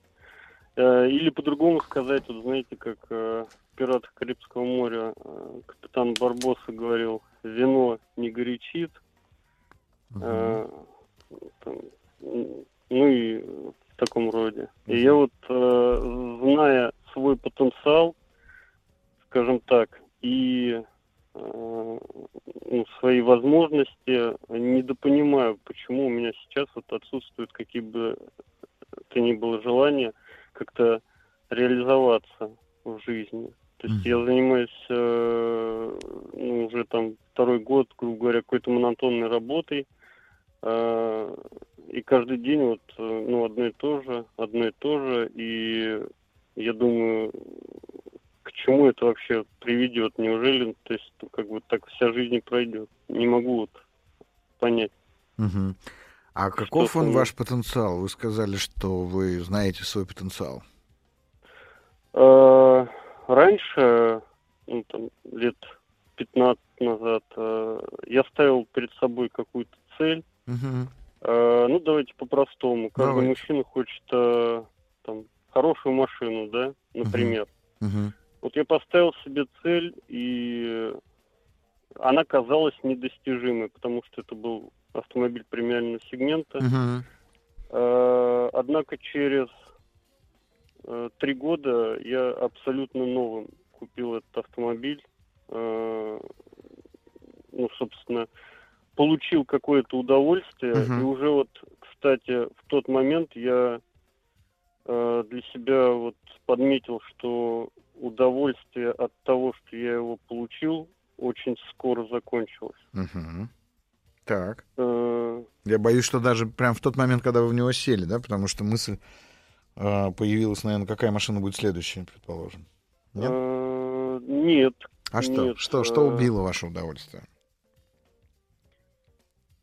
или по-другому сказать, вот знаете, как в «Пиратах Карибского моря» капитан Барбоса говорил, вино не горячит. Угу. Там, ну и в таком роде. Угу. И я вот, зная свой потенциал, скажем так, и ну, свои возможности, недопонимаю, почему у меня сейчас вот отсутствуют какие бы то ни было желания как-то реализоваться в жизни. То есть mm-hmm. я занимаюсь э, ну, уже там второй год, грубо говоря, какой-то монотонной работой. Э, и каждый день вот ну, одно и то же, одно и то же. И я думаю, к чему это вообще приведет? Неужели, то есть, как бы так вся жизнь пройдет? Не могу вот понять. Mm-hmm. А каков что он, ваш потенциал? Вы сказали, что вы знаете свой потенциал. Раньше, ну, там, лет пятнадцать назад, я ставил перед собой какую-то цель. Угу. Ну, давайте по-простому. Каждый давайте. мужчина хочет там, хорошую машину, да, например. Угу. Угу. Вот я поставил себе цель, и она казалась недостижимой, потому что это был автомобиль премиального сегмента. Uh-huh. Однако через три года я абсолютно новым купил этот автомобиль. Ну, собственно, получил какое-то удовольствие. Uh-huh. И уже вот, кстати, в тот момент я для себя вот подметил, что удовольствие от того, что я его получил, очень скоро закончилось. Uh-huh. Так. Я боюсь, что даже прям в тот момент, когда вы в него сели, да, потому что мысль э, появилась, наверное, какая машина будет следующая, предположим. Нет? Нет. А что? Нет. Что, что убило ваше удовольствие?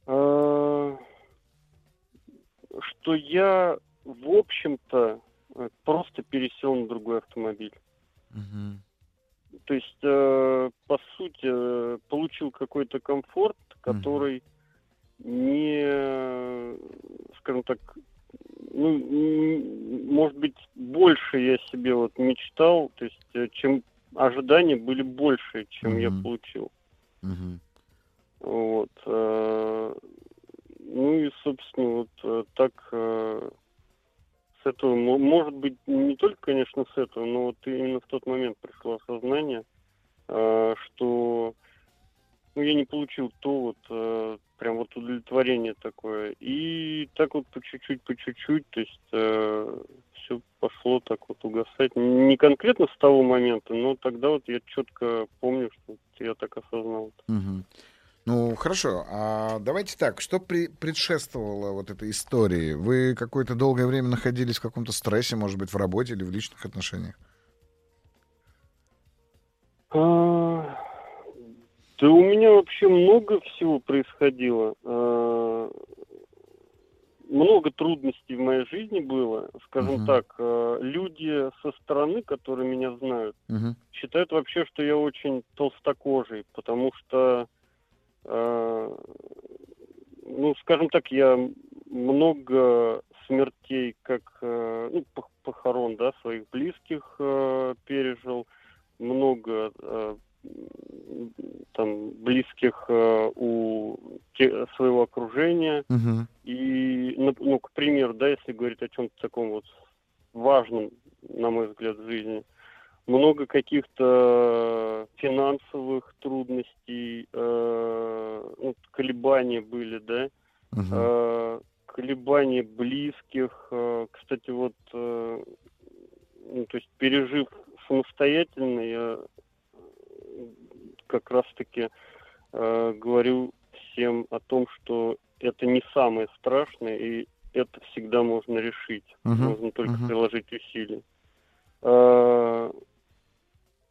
Что я, в общем-то, просто пересел на другой автомобиль. Угу. То есть, э, по сути, получил какой-то комфорт, который угу. не, скажем так, ну, не, может быть, больше я себе вот мечтал, то есть, чем ожидания были больше, чем mm-hmm. я получил. Mm-hmm. Вот. Э, ну и, собственно, вот так э, с этого, может быть, не только, конечно, с этого, но вот именно в тот момент пришло осознание, э, что ну, я не получил то вот э, прям вот удовлетворение такое. И так вот по чуть-чуть, по чуть-чуть, то есть э, все пошло так вот угасать. Не конкретно с того момента, но тогда вот я четко помню, что я так осознал. Угу. Ну, хорошо. А давайте так. Что при- предшествовало вот этой истории? Вы какое-то долгое время находились в каком-то стрессе, может быть, в работе или в личных отношениях? А... Да у меня вообще много всего происходило. Много трудностей в моей жизни было. Скажем uh-huh. так, люди со стороны, которые меня знают, uh-huh. считают вообще, что я очень толстокожий, потому что, ну, скажем так, я много смертей, как ну, похорон, да, своих близких пережил, много там близких э, у те, своего окружения. Uh-huh. И, ну, ну, к примеру, да, если говорить о чем-то таком вот важном, на мой взгляд, в жизни, много каких-то финансовых трудностей, э, ну, колебания были, да, угу. э, колебания близких. Э, кстати, вот, э, ну, то есть пережив самостоятельно, я как раз-таки э, говорю всем о том, что это не самое страшное, и это всегда можно решить, угу. можно только угу. приложить усилия. Э,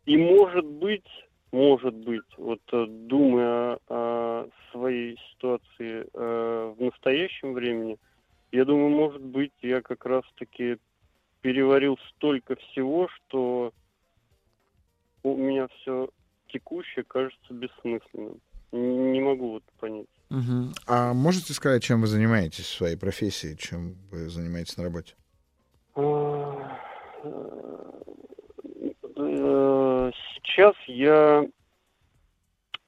И может быть, может быть, вот думая о своей ситуации э, в настоящем времени, я думаю, может быть, я как раз-таки переварил столько всего, что у меня все текущее кажется бессмысленным. Не могу вот понять. Угу. А можете сказать, чем вы занимаетесь в своей профессии, чем вы занимаетесь на работе? Сейчас я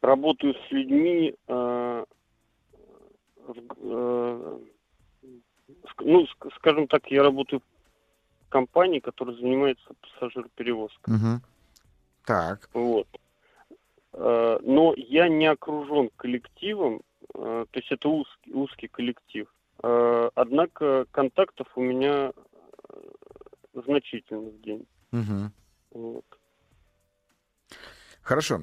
работаю с людьми, э, э, ну, скажем так, я работаю в компании, которая занимается пассажироперевозкой. Угу. Так. Вот. Э, но я не окружен коллективом, э, то есть это узкий, узкий коллектив. Э, однако контактов у меня значительно в день. Угу. Вот. Хорошо.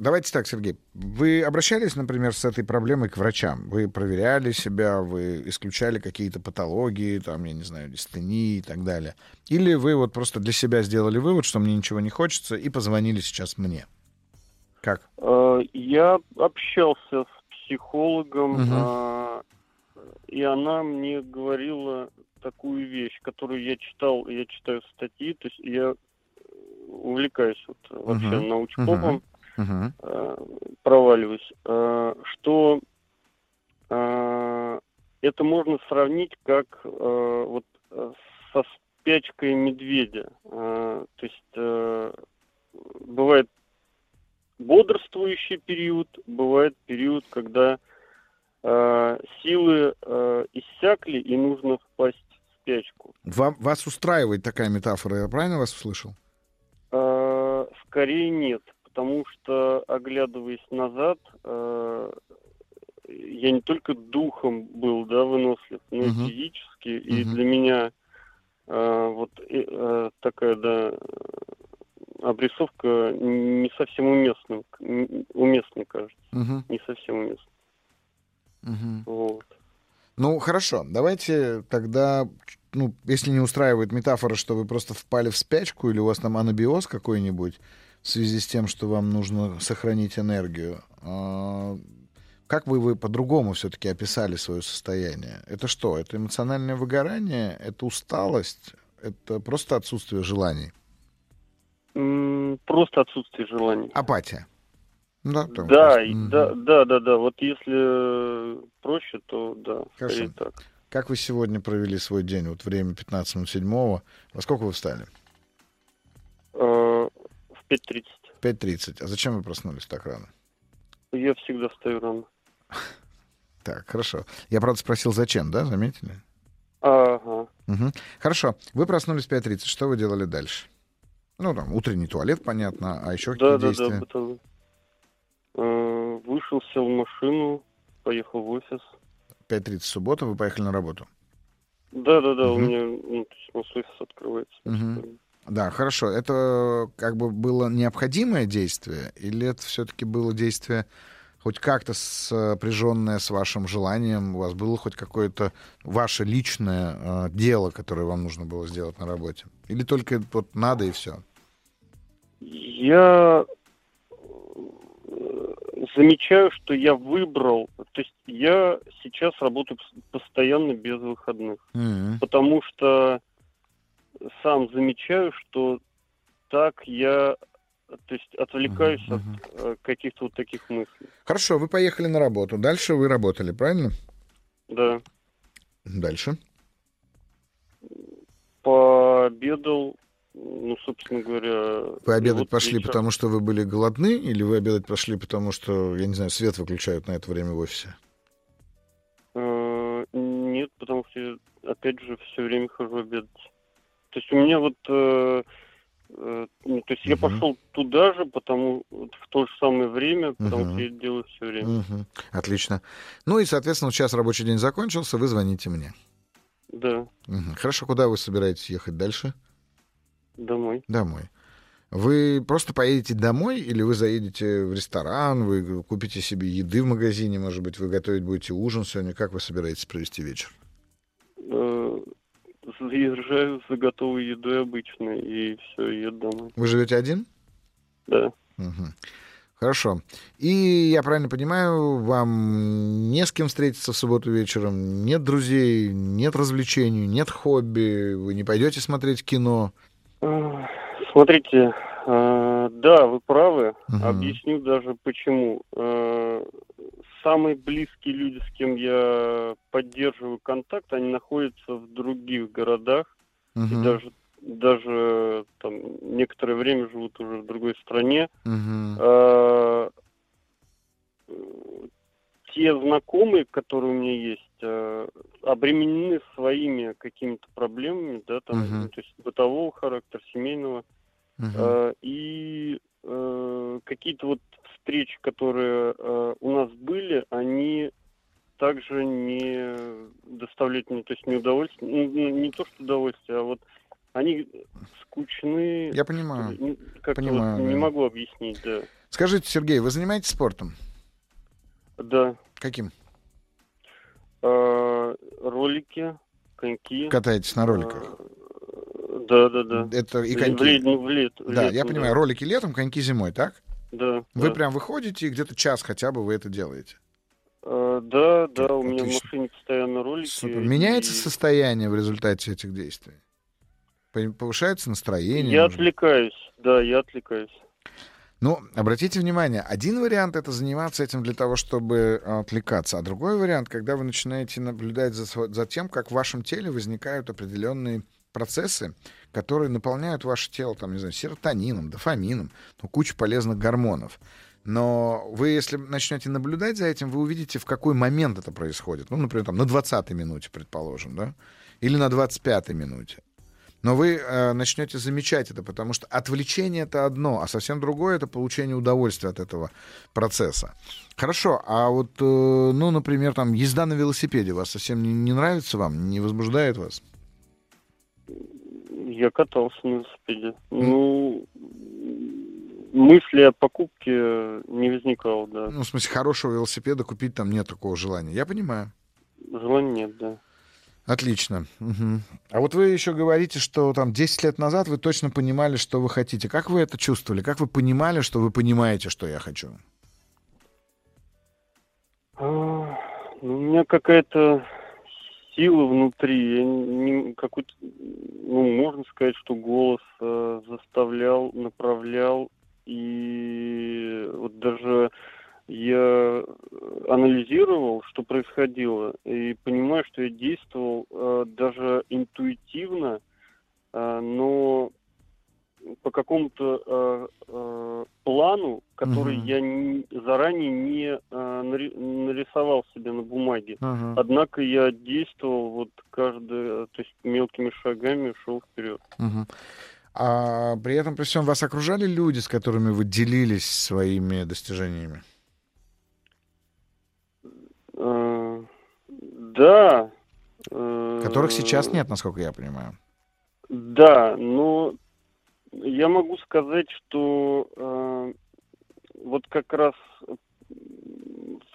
Давайте так, Сергей. Вы обращались, например, с этой проблемой к врачам? Вы проверяли себя, вы исключали какие-то патологии, там, я не знаю, дистонии и так далее? Или вы вот просто для себя сделали вывод, что мне ничего не хочется, и позвонили сейчас мне? Как? Я общался с психологом, угу. и она мне говорила такую вещь, которую я читал, я читаю статьи, то есть я увлекаюсь вот вообще uh-huh. научпопом, uh-huh. э, проваливаюсь, э, что э, это можно сравнить как э, вот со спячкой медведя. Э, то есть э, бывает бодрствующий период, бывает период, когда э, силы э, иссякли и нужно впасть в спячку. Вам, вас устраивает такая метафора? Я правильно вас услышал? Скорее нет, потому что, оглядываясь назад, э, я не только духом был, да, вынослив, но и uh-huh. физически, uh-huh. и для меня э, вот э, такая, да, обрисовка не совсем уместна, уместной, кажется, uh-huh. не совсем уместна. Uh-huh. Вот. Ну, хорошо, давайте тогда... Ну, если не устраивает метафора, что вы просто впали в спячку, или у вас там анабиоз какой-нибудь в связи с тем, что вам нужно сохранить энергию, как вы, вы по-другому все-таки описали свое состояние? Это что? Это эмоциональное выгорание? Это усталость? Это просто отсутствие желаний? Просто отсутствие желаний. Апатия? Да, да, просто... и, mm-hmm. да, да, да, да. Вот если проще, то да. Хорошо. Так. Как вы сегодня провели свой день? Вот время пятнадцать ноль семь. Во сколько вы встали? В пять тридцать. В пять тридцать. А зачем вы проснулись так рано? Я всегда встаю рано. Так, хорошо. Я, правда, спросил, зачем, да? Заметили? Ага. Угу. Хорошо. Вы проснулись в пять тридцать. Что вы делали дальше? Ну, там, утренний туалет, понятно. А еще да, какие да, действия? Да, да, потом... Вышел, сел в машину, поехал в офис. пять тридцать суббота, вы поехали на работу. Да, да, да, угу. у меня ну, офис открывается. Угу. Да, хорошо. Это как бы было необходимое действие, или это все-таки было действие хоть как-то сопряженное с вашим желанием? У вас было хоть какое-то ваше личное э, дело, которое вам нужно было сделать на работе? Или только вот надо и все? Я замечаю, что я выбрал, то есть я сейчас работаю постоянно без выходных, mm-hmm. потому что сам замечаю, что так я, то есть отвлекаюсь mm-hmm. от каких-то вот таких мыслей. Хорошо, вы поехали на работу, дальше вы работали, правильно? Да. Дальше? Пообедал. Ну, собственно говоря... Вы обедать вот пошли, вечер. Потому что вы были голодны, или вы обедать пошли, потому что, я не знаю, свет выключают на это время в офисе? Нет, потому что я, опять же, все время хожу обедать. То есть у меня вот э, То есть угу. я пошел туда же, потому в то же самое время, потому угу. что я делаю все время. Угу. Отлично. Ну и, соответственно, сейчас рабочий день закончился, вы звоните мне. Да. Угу. Хорошо, куда вы собираетесь ехать дальше? Домой. Домой. Вы просто поедете домой или вы заедете в ресторан, вы купите себе еды в магазине, может быть, вы готовить будете ужин сегодня? Как вы собираетесь провести вечер? Заезжаю за готовой едой обычно, и все, еду домой. Вы живете один? Да. Угу. Хорошо. И я правильно понимаю, вам не с кем встретиться в субботу вечером, нет друзей, нет развлечений, нет хобби, вы не пойдете смотреть кино? Смотрите, э, да, вы правы. Uh-huh. Объясню даже почему. Э, самые близкие люди, с кем я поддерживаю контакт, они находятся в других городах. Uh-huh. И даже, даже там, некоторое время живут уже в другой стране. Uh-huh. Э, те знакомые, которые у меня есть, э, обременены своими какими-то проблемами, да, там, uh-huh. то есть бытового характера, семейного. Uh-huh. И э, какие-то вот встречи, которые э, у нас были, они также не доставляют мне, то есть не удовольствие, ну, не то что удовольствие, а вот они скучны. Я понимаю. Как-то понимаю, вот не да. могу объяснить, да. Скажите, Сергей, вы занимаетесь спортом? Да. Каким? Э, ролики, коньки. Катаетесь на роликах? Да, да, да. Это и коньки. В лет, ну, в лет, в да, летом, я понимаю, да. Ролики летом, коньки зимой, так? Да. Вы да. прям выходите и где-то час хотя бы вы это делаете? А, да, да, у меня отлично. В машине постоянно ролики. Супер. Меняется и... состояние в результате этих действий? Повышается настроение? Я может? Отвлекаюсь, да, я отвлекаюсь. Ну, обратите внимание, один вариант — это заниматься этим для того, чтобы отвлекаться, а другой вариант, когда вы начинаете наблюдать за, за тем, как в вашем теле возникают определенные процессы, которые наполняют ваше тело, там, не знаю, серотонином, дофамином, ну, кучу полезных гормонов. Но вы, если начнете наблюдать за этим, вы увидите, в какой момент это происходит. Ну, например, там, на двадцатой минуте, предположим, да? Или на двадцать пятой минуте. Но вы э, начнете замечать это, потому что отвлечение — это одно, а совсем другое — это получение удовольствия от этого процесса. Хорошо, а вот, э, ну, например, там, езда на велосипеде вас совсем не, не нравится вам, не возбуждает вас? Я катался на велосипеде. Mm. Ну, мысли о покупке не возникало, да. Ну, в смысле, хорошего велосипеда купить там нет такого желания. Я понимаю. Желания нет, да. Отлично. Угу. А вот вы еще говорите, что там десять лет назад вы точно понимали, что вы хотите. Как вы это чувствовали? Как вы понимали, что вы понимаете, что я хочу? А, ну, у меня какая-то... сила внутри, я не, какой-то, ну, можно сказать, что голос э, заставлял, направлял, и вот даже я анализировал, что происходило, и понимаю, что я действовал э, даже интуитивно, э, но по какому-то э, э, плану, который uh-huh. я не, заранее не э, нарисовал себе на бумаге. Uh-huh. Однако я действовал вот каждый, то есть мелкими шагами шел вперед. Uh-huh. А при этом, при всем, вас окружали люди, с которыми вы делились своими достижениями? Uh, да. Uh, Которых сейчас нет, насколько я понимаю. Да, но... я могу сказать, что э, вот как раз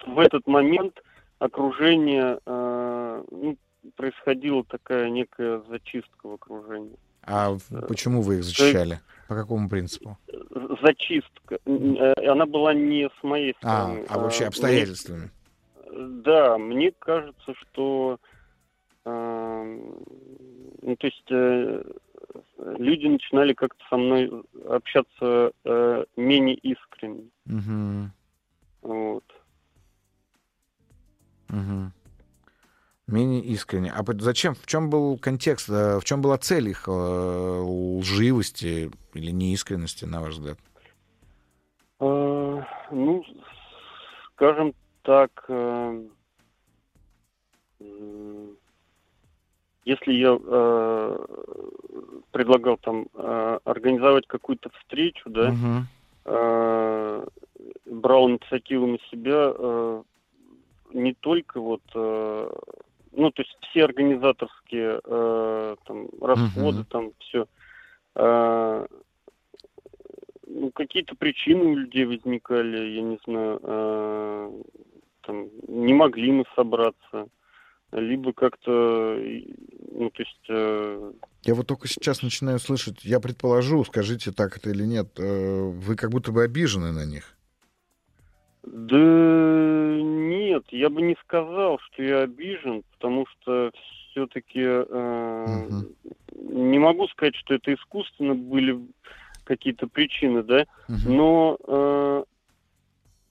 в этот момент окружение, э, ну, происходила такая некая зачистка в окружении. А почему вы их зачищали? По какому принципу? Зачистка. Она была не с моей стороны. А, а вообще обстоятельствами? Мне, да, мне кажется, что... Э, ну, то есть... Э, люди начинали как-то со мной общаться э, менее искренне. Угу. Вот. Угу. Менее искренне. А зачем? В чем был контекст? В чем была цель их э, лживости или неискренности, на ваш взгляд? Э, ну, скажем так... Э, э, если я э, предлагал там э, организовать какую-то встречу, да, угу. э, брал инициативу на себя э, не только вот, э, ну, то есть все организаторские э, там, расходы, угу. там, все. Э, ну, какие-то причины у людей возникали, я не знаю, э, там, не могли мы собраться. Либо как-то, ну, то есть... Э... Я вот только сейчас начинаю слышать, я предположу, скажите, так это или нет, э, вы как будто бы обижены на них. Да нет, я бы не сказал, что я обижен, потому что все-таки э, угу. не могу сказать, что это искусственно были какие-то причины, да, угу. но... Э,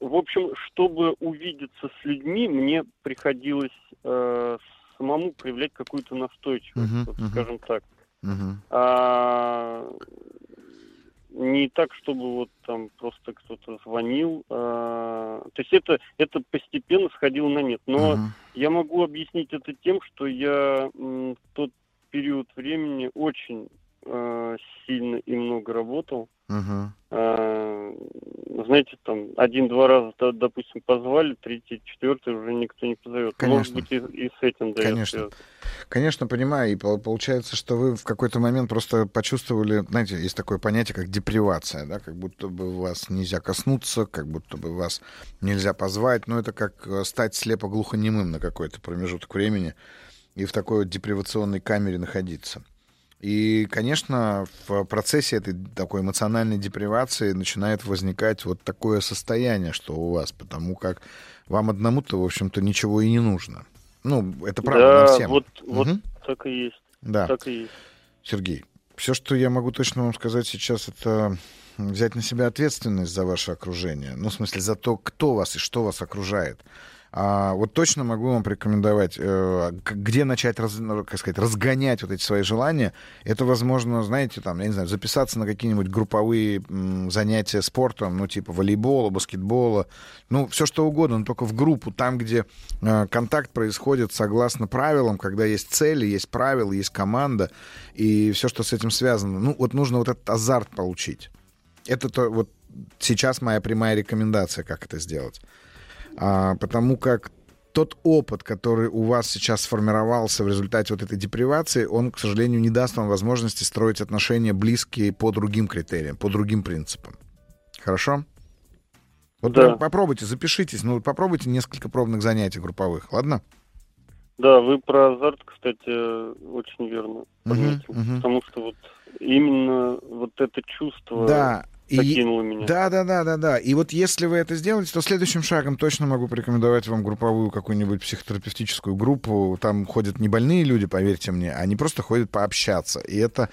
в общем, чтобы увидеться с людьми, мне приходилось э, самому проявлять какую-то настойчивость, uh-huh, вот, uh-huh. скажем так. Uh-huh. А, не так, чтобы вот там просто кто-то звонил. А, то есть это, это постепенно сходило на нет. Но uh-huh. я могу объяснить это тем, что я м, в тот период времени очень э, сильно и много работал. Uh-huh. А, знаете, там один-два раза, допустим, позвали, третий, четвертый уже никто не позовет. Конечно. Может быть, и, и с этим дает. Конечно. Конечно, понимаю. И получается, что вы в какой-то момент просто почувствовали, знаете, есть такое понятие, как депривация, да, как будто бы вас нельзя коснуться, как будто бы вас нельзя позвать. Ну, это как стать слепо-глухонемым на какой-то промежуток времени и в такой вот депривационной камере находиться. И, конечно, в процессе этой такой эмоциональной депривации начинает возникать вот такое состояние, что у вас, потому как вам одному-то, в общем-то, ничего и не нужно. Ну, это правда, да, нам всем. Да, вот, угу. вот так и есть. Да. Так и есть. Сергей, все, что я могу точно вам сказать сейчас, это взять на себя ответственность за ваше окружение. Ну, в смысле, за то, кто вас и что вас окружает. А вот точно могу вам порекомендовать, где начать, как сказать, разгонять вот эти свои желания. Это, возможно, знаете, там, я не знаю, записаться на какие-нибудь групповые занятия спортом, ну, типа волейбола, баскетбола, ну, все что угодно, но только в группу, там, где контакт происходит согласно правилам, когда есть цели, есть правила, есть команда, и все, что с этим связано. Ну, вот нужно вот этот азарт получить. Это то, вот сейчас моя прямая рекомендация, как это сделать. А, потому как тот опыт, который у вас сейчас сформировался в результате вот этой депривации, он, к сожалению, не даст вам возможности строить отношения близкие по другим критериям, по другим принципам. Хорошо? Вот да. Попробуйте, запишитесь, ну попробуйте несколько пробных занятий групповых, ладно? Да, вы про азарт, кстати, очень верно подметили, угу, угу. потому что вот именно вот это чувство... Да. И, меня. Да, да, да, да, да. И вот если вы это сделаете, то следующим шагом точно могу порекомендовать вам групповую какую-нибудь психотерапевтическую группу. Там ходят не больные люди, поверьте мне, они просто ходят пообщаться. И это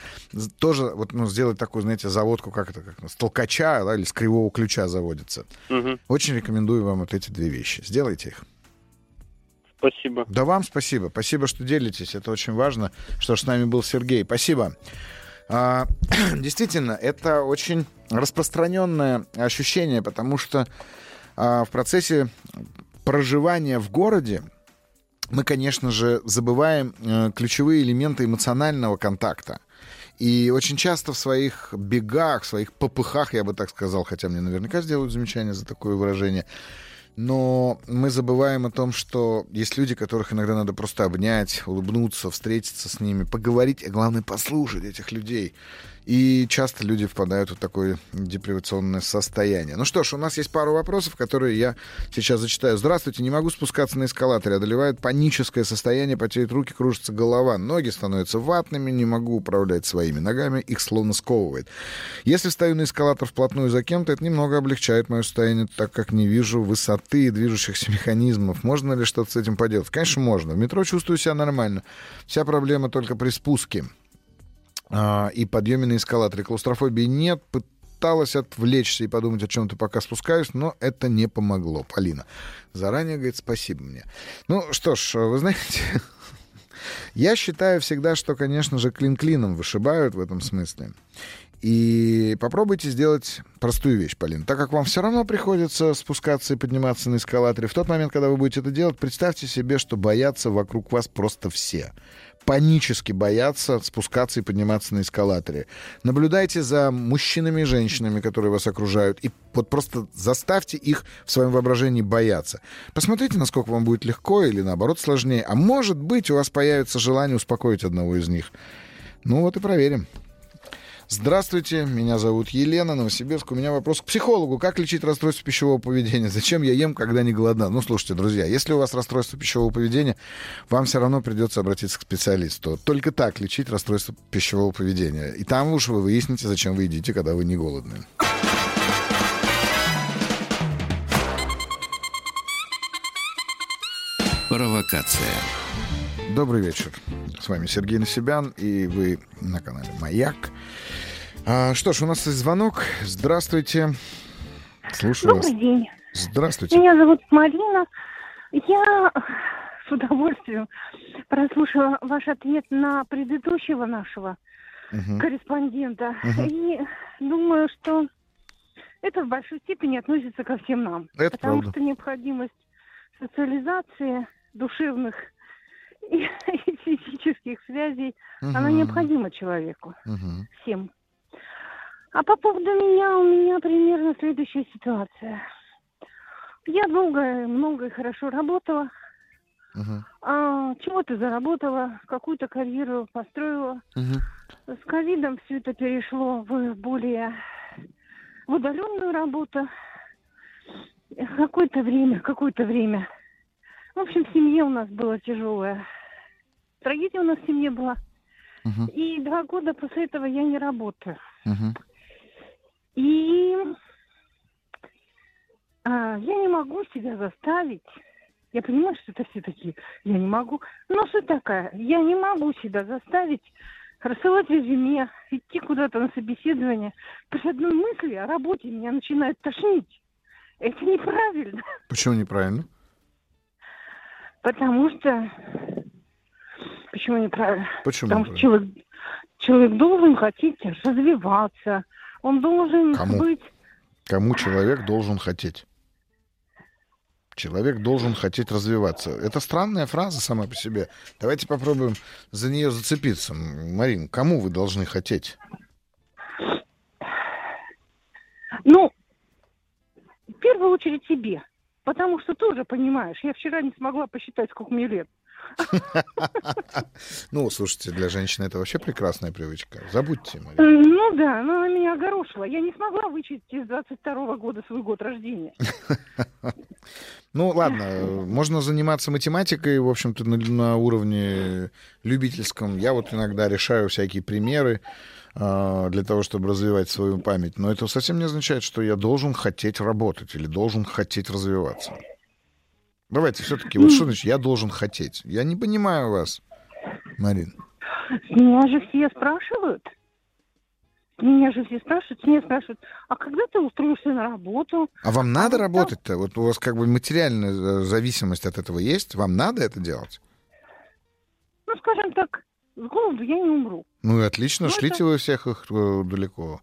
тоже вот, ну, сделать такую, знаете, заводку, как это, как с толкача, да, или с кривого ключа заводится. Угу. Очень рекомендую вам вот эти две вещи. Сделайте их. Спасибо. Да вам спасибо. Спасибо, что делитесь. Это очень важно, что с нами был Сергей. Спасибо. Действительно, это очень распространенное ощущение, потому что а, в процессе проживания в городе мы, конечно же, забываем а, ключевые элементы эмоционального контакта. И очень часто в своих бегах, в своих попыхах, я бы так сказал, хотя мне наверняка сделают замечание за такое выражение, но мы забываем о том, что есть люди, которых иногда надо просто обнять, улыбнуться, встретиться с ними, поговорить, а главное послушать этих людей. И часто люди впадают в такое депривационное состояние. Ну что ж, у нас есть пару вопросов, которые я сейчас зачитаю. Здравствуйте, не могу спускаться на эскалаторе. Одолевает паническое состояние, потеют руки, кружится голова. Ноги становятся ватными, не могу управлять своими ногами, их словно сковывает. Если встаю на эскалатор вплотную за кем-то, это немного облегчает мое состояние, так как не вижу высоты и движущихся механизмов. Можно ли что-то с этим поделать? Конечно, можно. В метро чувствую себя нормально. Вся проблема только при спуске а, и подъеме на эскалаторе. Клаустрофобии нет. Пыталась отвлечься и подумать о чем-то, пока спускаюсь, но это не помогло. Полина заранее говорит спасибо мне. Ну что ж, вы знаете, я считаю всегда, что, конечно же, клин клином вышибают в этом смысле. И попробуйте сделать простую вещь, Полин. Так как вам все равно приходится спускаться и подниматься на эскалаторе, в тот момент, когда вы будете это делать, представьте себе, что боятся вокруг вас просто все. панически боятся спускаться и подниматься на эскалаторе. Наблюдайте за мужчинами и женщинами, которые вас окружают, и вот просто заставьте их в своем воображении бояться. Посмотрите, насколько вам будет легко или, наоборот, сложнее. А может быть, у вас появится желание успокоить одного из них. Ну вот и проверим. Здравствуйте, меня зовут Елена, Новосибирск. У меня вопрос к психологу. Как лечить расстройство пищевого поведения? Зачем я ем, когда не голодна? Ну, слушайте, друзья, если у вас расстройство пищевого поведения, вам все равно придется обратиться к специалисту. Только так лечить расстройство пищевого поведения. И там уж вы выясните, зачем вы едите, когда вы не голодны. Провокация. Добрый вечер. С вами Сергей Насибян, и вы на канале «Маяк». А, что ж, у нас есть звонок. Здравствуйте. Слушаю Добрый вас. День. Здравствуйте. Меня зовут Марина. Я с удовольствием прослушала ваш ответ на предыдущего нашего угу. корреспондента. Угу. И думаю, что это в большой степени относится ко всем нам. Это потому правда. Что необходимость социализации душевных и физических связей, uh-huh. она необходима человеку, uh-huh. всем. А по поводу меня, у меня примерно следующая ситуация. Я долго, много и хорошо работала, uh-huh. а, чего-то заработала, какую-то карьеру построила. Uh-huh. С ковидом все это перешло в более в удаленную работу. Какое-то время, какое-то время. В общем, в семье у нас было тяжелое. Трагедия у нас в семье была. Uh-huh. И два года после этого я не работаю. Uh-huh. И а, я не могу себя заставить. Я понимаю, что это все такие. Я не могу. Но что такая? Я не могу себя заставить рассылать резюме, идти куда-то на собеседование. При одной мысли о работе меня начинает тошнить. Это неправильно. Почему неправильно? Потому что... Почему неправильно? Почему? Потому что человек, человек должен хотеть развиваться. Он должен Кому? быть... Кому человек должен хотеть? Человек должен хотеть развиваться. Это странная фраза сама по себе. Давайте попробуем за нее зацепиться. Марин, кому вы должны хотеть? Ну, в первую очередь себе. Потому что тоже, понимаешь, я вчера не смогла посчитать, сколько мне лет. Ну, слушайте, для женщины это вообще прекрасная привычка. Забудьте, Марина. Ну да, но она меня огорошила. Я не смогла вычесть из двадцать второго года свой год рождения. Ну ладно, можно заниматься математикой, в общем-то, на уровне любительском. Я вот иногда решаю всякие примеры для того, чтобы развивать свою память. Но это совсем не означает, что я должен хотеть работать или должен хотеть развиваться. Давайте все-таки, вот что значит «я должен хотеть»? Я не понимаю вас, Марин. Меня же все спрашивают. Меня же все спрашивают, меня спрашивают, а когда ты устроишься на работу? А вам надо а работать-то? Вот у вас как бы материальная зависимость от этого есть? Вам надо это делать? Ну, скажем так, с голоду я не умру. Ну и отлично, Но шлите это... вы всех их далеко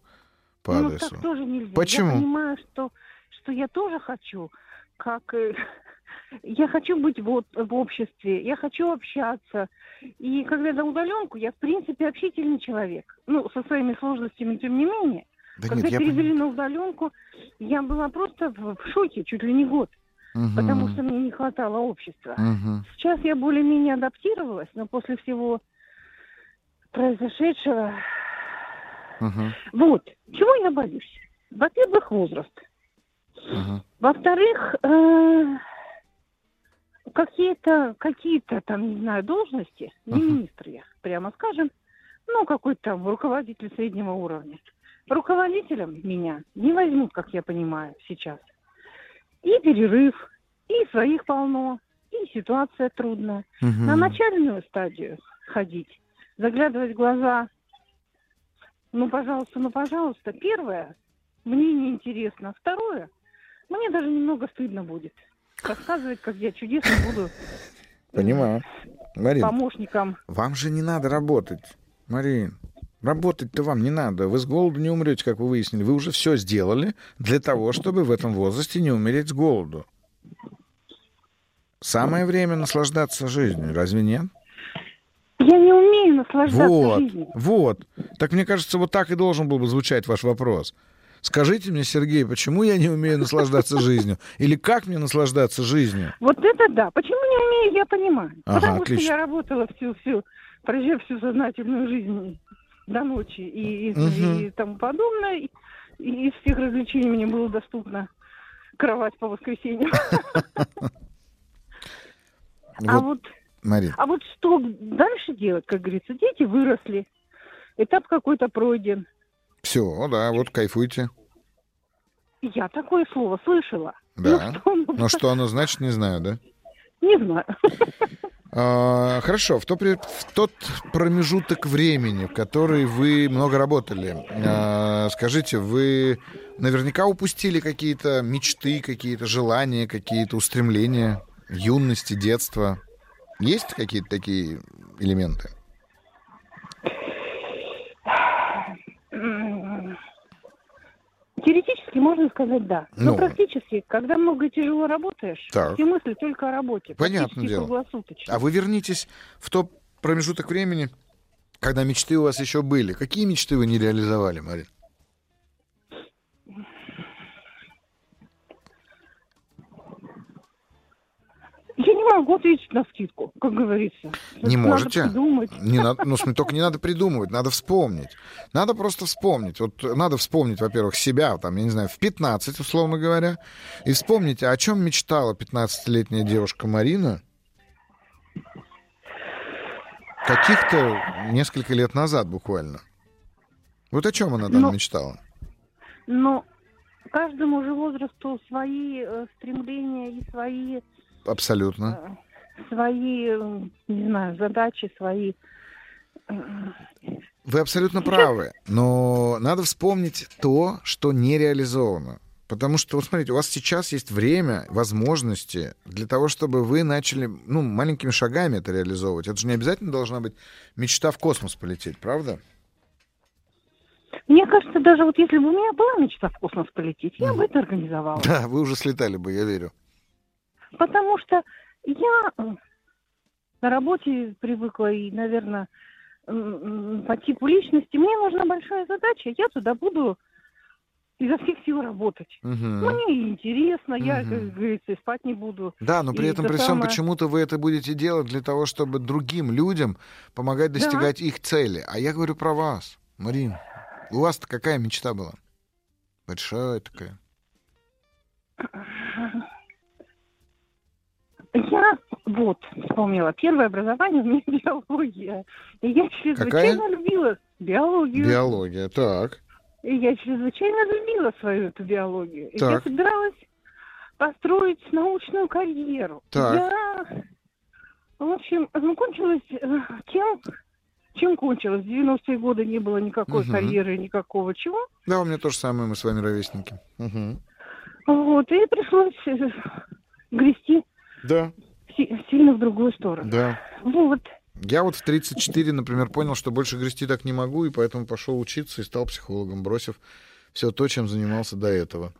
по адресу. Ну, так тоже нельзя. Почему? Я понимаю, что, что я тоже хочу, как... Я хочу быть в, в обществе, я хочу общаться. И когда на удаленку, я, в принципе, общительный человек. Ну, со своими сложностями, тем не менее. Да когда нет, перевели я... на удаленку, я была просто в шоке чуть ли не год. Угу. Потому что мне не хватало общества. Угу. Сейчас я более-менее адаптировалась, но после всего произошедшего... Угу. Вот. Чего я боюсь? Во-первых, возраст. Угу. Во-вторых... Э- Какие-то, какие-то там, не знаю, должности, не министр я, прямо скажем, ну, какой-то там руководитель среднего уровня. Руководителем меня не возьмут, как я понимаю, сейчас. И перерыв, и своих полно, и ситуация трудная. Угу. На начальную стадию ходить, заглядывать в глаза, ну, пожалуйста, ну, пожалуйста. Первое, мне неинтересно. Второе, мне даже немного стыдно будет. Рассказывает, как я чудесно буду Понимаю. Марин, помощником. Вам же не надо работать, Марин. Работать-то вам не надо. Вы с голоду не умрете, как вы выяснили. Вы уже все сделали для того, чтобы в этом возрасте не умереть с голоду. Самое время наслаждаться жизнью, разве нет? Я не умею наслаждаться вот, жизнью. Вот. Так, мне кажется, вот так и должен был бы звучать ваш вопрос. Скажите мне, Сергей, почему я не умею наслаждаться жизнью? Или как мне наслаждаться жизнью? Вот это да. Почему не умею, я понимаю. Ага, Потому отлично. что я работала всю-всю, прожив всю сознательную жизнь до ночи и, и, угу. и тому подобное. И, и из всех развлечений мне было доступно кровать по воскресеньям. А вот... Марин. А вот что дальше делать, как говорится, дети выросли, этап какой-то пройден. Все, да, вот кайфуйте. Я такое слово слышала. Да. Ну, что оно, ну, что оно значит, не знаю, да? Не знаю. А, хорошо, в тот, в тот промежуток времени, в который вы много работали, а, скажите, вы наверняка упустили какие-то мечты, какие-то желания, какие-то устремления юности, детства? Есть какие-то такие элементы? Теоретически можно сказать да. Но ну, практически, когда много и тяжело работаешь, так. все мысли только о работе. Понятное дело. Круглосуточно. А вы вернитесь в тот промежуток времени, когда мечты у вас еще были. Какие мечты вы не реализовали, Марина? Я не могу ответить на скидку, как говорится. Не надо можете. Придумать. Не надо, ну, только не надо придумывать, надо вспомнить. Надо просто вспомнить. Вот надо вспомнить, во-первых, себя, там, я не знаю, в пятнадцать, условно говоря, и вспомнить, о чем мечтала пятнадцатилетняя девушка Марина каких-то несколько лет назад буквально. Вот о чем она там но, мечтала? Ну, каждому же возрасту свои э, стремления и свои... Абсолютно. Свои, не знаю, задачи, свои... Вы абсолютно правы, но надо вспомнить то, что не реализовано. Потому что, вот смотрите, у вас сейчас есть время, возможности для того, чтобы вы начали, ну, маленькими шагами это реализовывать. Это же не обязательно должна быть мечта в космос полететь, правда? Мне кажется, даже вот если бы у меня была мечта в космос полететь, я бы это организовала. Да, вы уже слетали бы, я верю. Потому что я на работе привыкла, и, наверное, по типу личности мне нужна большая задача, я туда буду изо всех сил работать. Угу. Мне интересно, угу. я, как говорится, спать не буду. Да, но при и этом, это при всем, самое... почему-то вы это будете делать для того, чтобы другим людям помогать достигать да. их цели. А я говорю про вас, Марина. У вас-то какая мечта была? Большая такая. Я вот вспомнила. Первое образование у меня биология. И я чрезвычайно Какая? любила биологию. Биология, так. И я чрезвычайно любила свою эту биологию. Так. И я собиралась построить научную карьеру. Так. Я, в общем, закончилась тем, чем кончилась. В девяностые годы не было никакой угу. карьеры, никакого чего. Да, у меня то же самое, мы с вами ровесники. Угу. Вот, и пришлось грести. Да. Сильно в другую сторону. Да. Вот. Я вот в тридцать четыре, например, понял, что больше грести так не могу, и поэтому пошел учиться и стал психологом, бросив все то, чем занимался до этого.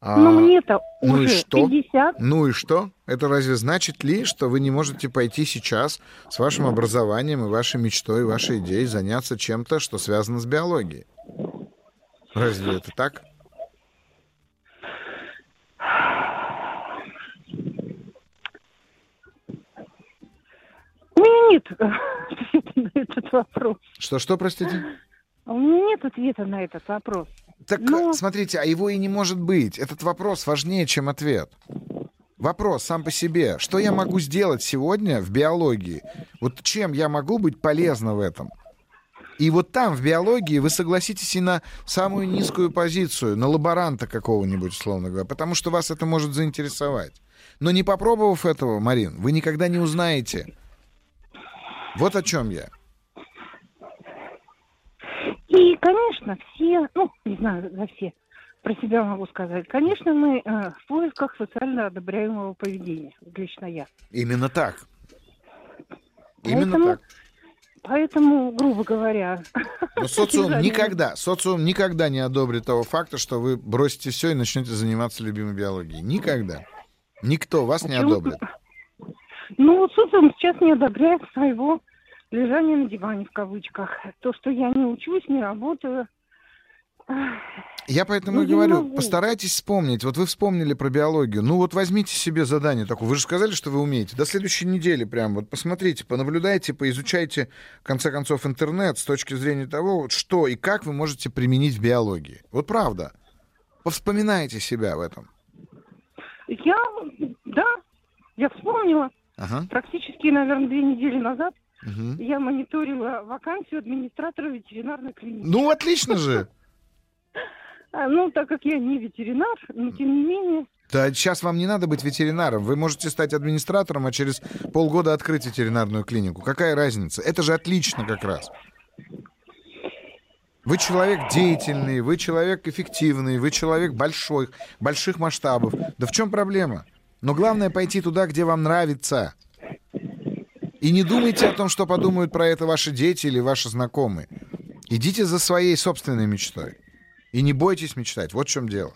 А... Но мне-то ну уже и что? пятьдесят. Ну и что? Это разве значит ли, что вы не можете пойти сейчас с вашим образованием и вашей мечтой, вашей идеей заняться чем-то, что связано с биологией? Разве это так? У меня нет ответа на этот вопрос. Что, что, простите? У меня нет ответа на этот вопрос. Так, но... смотрите, а его и не может быть. Этот вопрос важнее, чем ответ. Вопрос сам по себе. Что я могу сделать сегодня в биологии? Вот чем я могу быть полезна в этом? И вот там, в биологии, вы согласитесь и на самую низкую позицию, на лаборанта какого-нибудь, условно говоря, потому что вас это может заинтересовать. Но не попробовав этого, Марин, вы никогда не узнаете... Вот о чем я. И, конечно, все, ну, не знаю, за все, про себя могу сказать. Конечно, мы э, в поисках социально одобряемого поведения, лично я. Именно так. Именно поэтому, так. Поэтому, грубо говоря... Но социум никогда, социум никогда не одобрит того факта, что вы бросите все и начнете заниматься любимой биологией. Никогда. Никто вас не одобрит. Ну, вот социум сейчас не одобряет своего лежание на диване, в кавычках. То, что я не учусь, не работаю. Я поэтому ну, и говорю, постарайтесь вспомнить. Вот вы вспомнили про биологию. Ну вот возьмите себе задание такое. Вы же сказали, что вы умеете. До следующей недели прям вот посмотрите, понаблюдайте, поизучайте, в конце концов, интернет с точки зрения того, что и как вы можете применить в биологии. Вот правда. Повспоминайте себя в этом. Я, да, я вспомнила. Ага. Практически, наверное, две недели назад угу. я мониторила вакансию администратора ветеринарной клиники. Ну, отлично же! Ну, так как я не ветеринар, но тем не менее... Да, сейчас вам не надо быть ветеринаром. Вы можете стать администратором, а через полгода открыть ветеринарную клинику. Какая разница? Это же отлично как раз. Вы человек деятельный, вы человек эффективный, вы человек большой, больших масштабов. Да в чем проблема? Но главное пойти туда, где вам нравится. И не думайте о том, что подумают про это ваши дети или ваши знакомые. Идите за своей собственной мечтой. И не бойтесь мечтать. Вот в чем дело.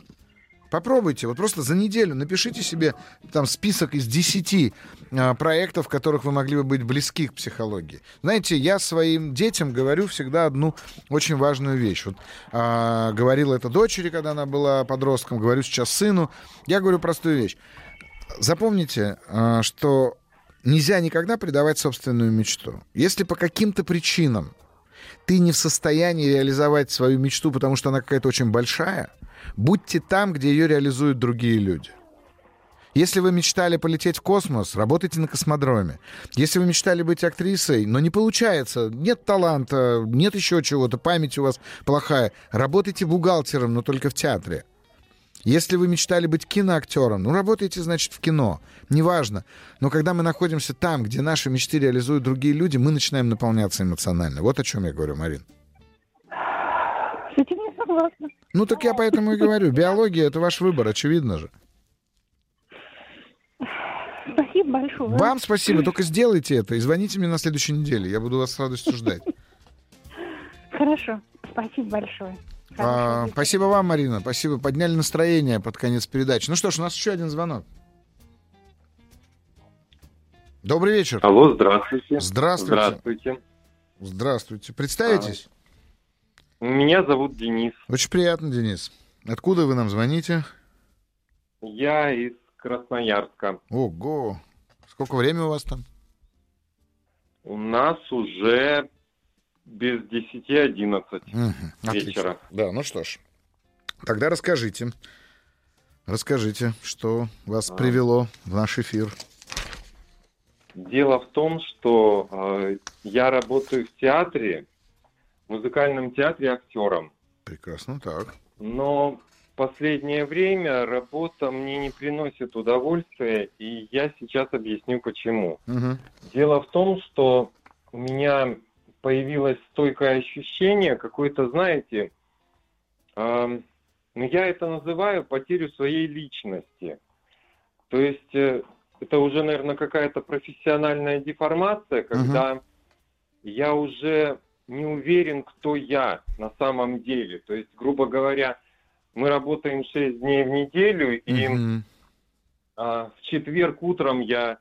Попробуйте. Вот просто за неделю напишите себе там список из десяти а, проектов, в которых вы могли бы быть близки к психологии. Знаете, я своим детям говорю всегда одну очень важную вещь. Вот, а, говорила это дочери, когда она была подростком. Говорю сейчас сыну. Я говорю простую вещь. Запомните, а, что нельзя никогда предавать собственную мечту. Если по каким-то причинам ты не в состоянии реализовать свою мечту, потому что она какая-то очень большая, будьте там, где ее реализуют другие люди. Если вы мечтали полететь в космос, работайте на космодроме. Если вы мечтали быть актрисой, но не получается, нет таланта, нет еще чего-то, память у вас плохая, работайте бухгалтером, но только в театре. Если вы мечтали быть киноактером, ну, работаете, значит, в кино. Неважно. Но когда мы находимся там, где наши мечты реализуют другие люди, мы начинаем наполняться эмоционально. Вот о чем я говорю, Марин. С этим не согласна. Ну, так я поэтому и говорю. Биология — это ваш выбор, очевидно же. Спасибо большое. Вам спасибо. Только сделайте это и звоните мне на следующей неделе. Я буду вас с радостью ждать. Хорошо. Спасибо большое. А, спасибо вам, Марина. Спасибо. Подняли настроение под конец передачи. Ну что ж, у нас еще один звонок. Добрый вечер. Алло, здравствуйте. Здравствуйте. Здравствуйте. Здравствуйте. Представитесь? А, меня зовут Денис. Очень приятно, Денис. Откуда вы нам звоните? Я из Красноярска. Ого. Сколько времени у вас там? У нас уже... без десяти одиннадцать угу, вечера. Да, ну что ж. Тогда расскажите. Расскажите, что вас а... привело в наш эфир. Дело в том, что э, я работаю в театре, в музыкальном театре актером. Прекрасно, так. Но в последнее время работа мне не приносит удовольствия, и я сейчас объясню, почему. Угу. Дело в том, что у меня... появилось стойкое ощущение, какое-то, знаете, э, я это называю потерю своей личности. То есть э, это уже, наверное, какая-то профессиональная деформация, когда uh-huh. я уже не уверен, кто я на самом деле. То есть, грубо говоря, мы работаем шесть дней в неделю, и uh-huh. э, в четверг утром я...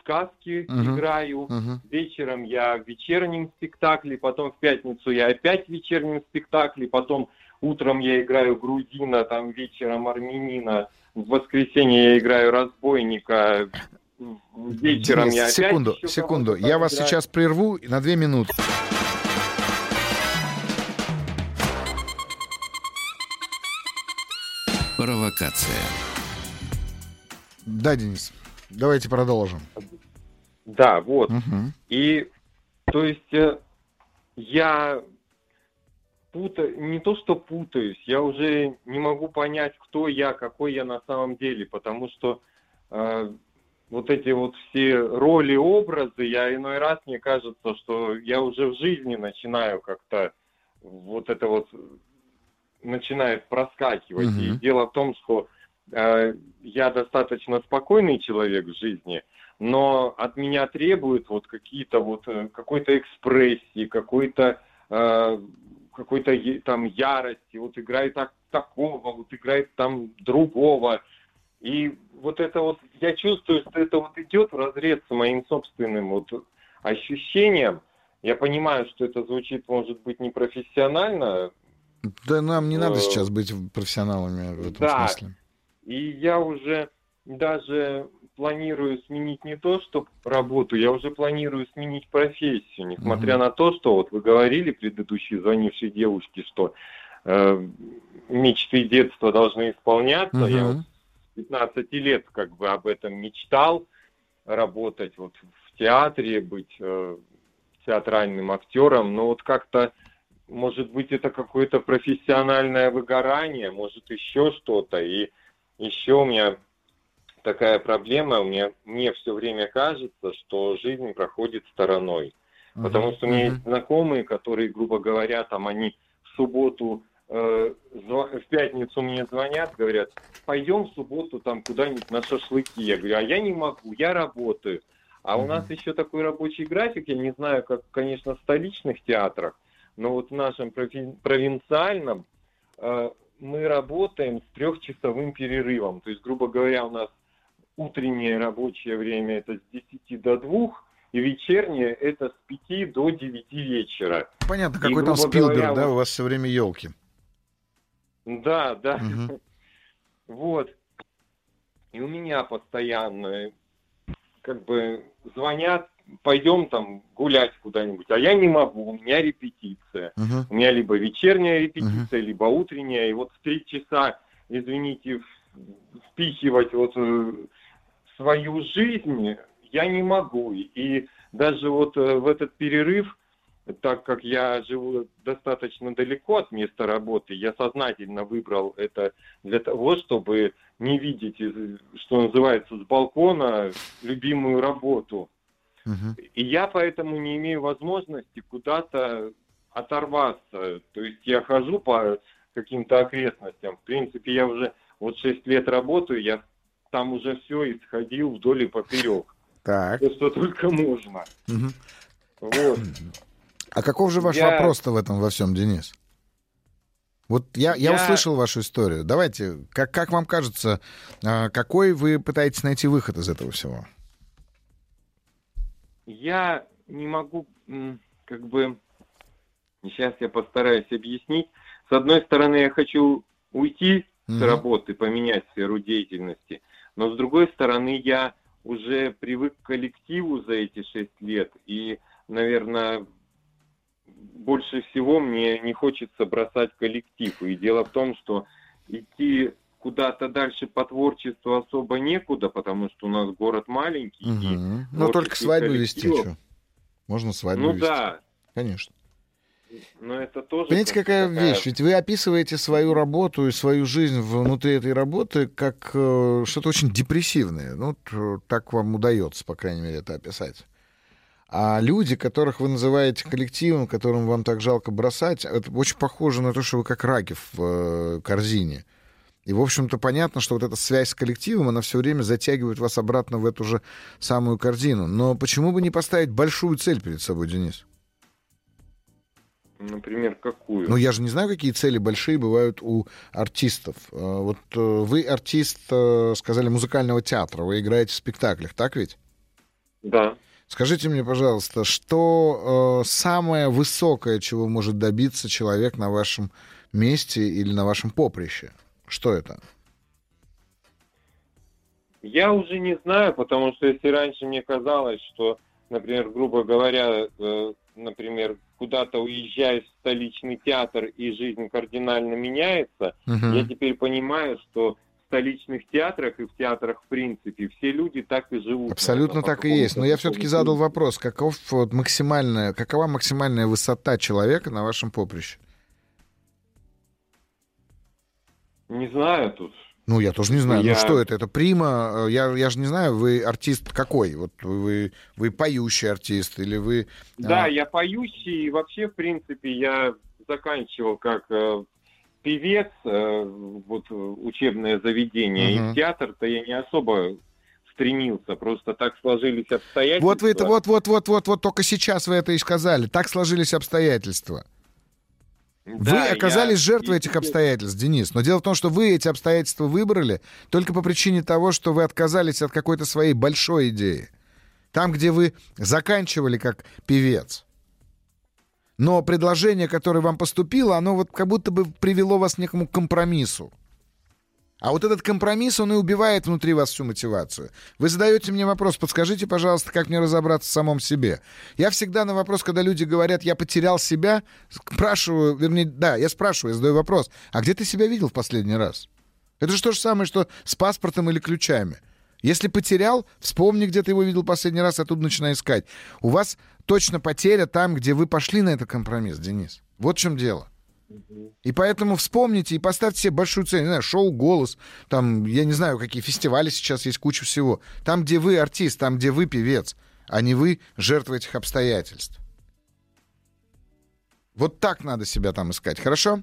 сказки uh-huh. играю, uh-huh. вечером я в вечернем спектакле, потом в пятницу я опять в вечернем спектакле, потом утром я играю грузина, там вечером армянина, в воскресенье я играю разбойника, вечером Денис, я секунду, опять... Секунду, секунду, я вас играю. Сейчас прерву на две минуты. Провокация. Да, Денис. Давайте продолжим. Да, вот. Угу. И, то есть, я путаю, не то что путаюсь, я уже не могу понять, кто я, какой я на самом деле, потому что э, вот эти вот все роли, образы, я иной раз, мне кажется, что я уже в жизни начинаю как-то вот это вот начинает проскакивать. Угу. И дело в том, что я достаточно спокойный человек в жизни, но от меня требуют вот какие-то вот какой-то экспрессии, какой-то э, какой-то там ярости. Вот играй так такого, вот играй там другого. И вот это вот я чувствую, что это вот идет вразрез с моим собственным вот ощущением. Я понимаю, что это звучит, может быть, непрофессионально. Да нам не надо сейчас быть профессионалами в этом да. смысле. И я уже даже планирую сменить не то, что работу, я уже планирую сменить профессию, несмотря mm-hmm. на то, что вот вы говорили предыдущей звонившей девушке, что э, мечты детства должны исполняться. Mm-hmm. Я вот с пятнадцати лет как бы об этом мечтал, работать вот в театре, быть э, театральным актером, но вот как-то, может быть, это какое-то профессиональное выгорание, может, еще что-то. И еще у меня такая проблема, у меня, мне все время кажется, что жизнь проходит стороной. Uh-huh. Потому что у меня uh-huh. есть знакомые, которые, грубо говоря, там они в субботу, э, в пятницу мне звонят, говорят, пойдем в субботу там куда-нибудь на шашлыки. Я говорю, а я не могу, я работаю. А uh-huh. у нас еще такой рабочий график, я не знаю, как, конечно, в столичных театрах, но вот в нашем провинциальном э, мы работаем с трехчасовым перерывом. То есть, грубо говоря, у нас утреннее рабочее время это с десяти до двух, и вечернее это с пяти до девяти вечера. Понятно, какой и, там Спилберг, говоря, да, у вас все время елки. Да, да. Угу. Вот. И у меня постоянно как бы звонят, пойдем там гулять куда-нибудь, а я не могу, у меня репетиция. Uh-huh. У меня либо вечерняя репетиция, uh-huh. либо утренняя, и вот в три часа, извините, впихивать вот свою жизнь я не могу. И даже вот в этот перерыв, так как я живу достаточно далеко от места работы, я сознательно выбрал это для того, чтобы не видеть, что называется, с балкона любимую работу. И я поэтому не имею возможности куда-то оторваться. То есть я хожу по каким-то окрестностям. В принципе, я уже вот шесть лет работаю, я там уже все исходил вдоль и поперек. Так. Все, что только можно. Угу. Вот. А каков же ваш я... вопрос-то в этом во всем, Денис? Вот я, я, я услышал вашу историю. Давайте, как, как вам кажется, какой вы пытаетесь найти выход из этого всего? Я не могу, как бы, сейчас я постараюсь объяснить. С одной стороны, я хочу уйти mm-hmm. с работы, поменять сферу деятельности, но с другой стороны, я уже привык к коллективу за эти шесть лет, и, наверное, больше всего мне не хочется бросать коллектив. И дело в том, что идти куда-то дальше по творчеству особо некуда, потому что у нас город маленький. Угу. Но только свадьбу вести что? Можно свадьбу ну, вести. Ну да. Конечно. Но это тоже... Понимаете, какая такая... вещь? Ведь вы описываете свою работу и свою жизнь внутри этой работы как э, что-то очень депрессивное. Ну, так вам удается, по крайней мере, это описать. А люди, которых вы называете коллективом, которым вам так жалко бросать, это очень похоже на то, что вы как раки в э, корзине. И, в общем-то, понятно, что вот эта связь с коллективом, она все время затягивает вас обратно в эту же самую корзину. Но почему бы не поставить большую цель перед собой, Денис? Например, какую? Ну, я же не знаю, какие цели большие бывают у артистов. Вот вы артист, сказали, музыкального театра, вы играете в спектаклях, так ведь? Да. Скажите мне, пожалуйста, что самое высокое, чего может добиться человек на вашем месте или на вашем поприще? Что это? Я уже не знаю, потому что если раньше мне казалось, что, например, грубо говоря, э, например, куда-то уезжаешь в столичный театр и жизнь кардинально меняется, угу. я теперь понимаю, что в столичных театрах и в театрах в принципе все люди так и живут. Абсолютно наверное, так и есть. Но я все-таки задал вопрос, каков, вот, максимальная, какова максимальная высота человека на вашем поприще? Не знаю тут. Ну, я тоже не знаю. Я... Ну, что это? Это прима? Я, я же не знаю, вы артист какой? Вот вы, вы поющий артист или вы... Да, а... я поющий. И вообще, в принципе, я заканчивал как э, певец э, вот, учебное заведение. Uh-huh. И в театр-то я не особо стремился. Просто так сложились обстоятельства. Вот вы это вот-вот-вот-вот вот только сейчас вы это и сказали. Так сложились обстоятельства. Вы да, оказались я... жертвой этих обстоятельств, Денис. Но дело в том, что вы эти обстоятельства выбрали только по причине того, что вы отказались от какой-то своей большой идеи. Там, где вы заканчивали как певец. но предложение, которое вам поступило, оно вот как будто бы привело вас к некому компромиссу. А вот этот компромисс, он и убивает внутри вас всю мотивацию. Вы задаете мне вопрос, подскажите, пожалуйста, как мне разобраться в самом себе. Я всегда на вопрос, когда люди говорят, я потерял себя, спрашиваю, вернее, да, я спрашиваю, я задаю вопрос, а где ты себя видел в последний раз? Это же то же самое, что с паспортом или ключами. Если потерял, вспомни, где ты его видел в последний раз, оттуда начинай искать. У вас точно потеря там, где вы пошли на этот компромисс, Денис. Вот в чем дело. И поэтому вспомните и поставьте себе большую цель. Не знаю, шоу «Голос», там, я не знаю, какие фестивали сейчас есть, куча всего. Там, где вы артист, там, где вы певец, а не вы жертва этих обстоятельств. Вот так надо себя там искать, хорошо?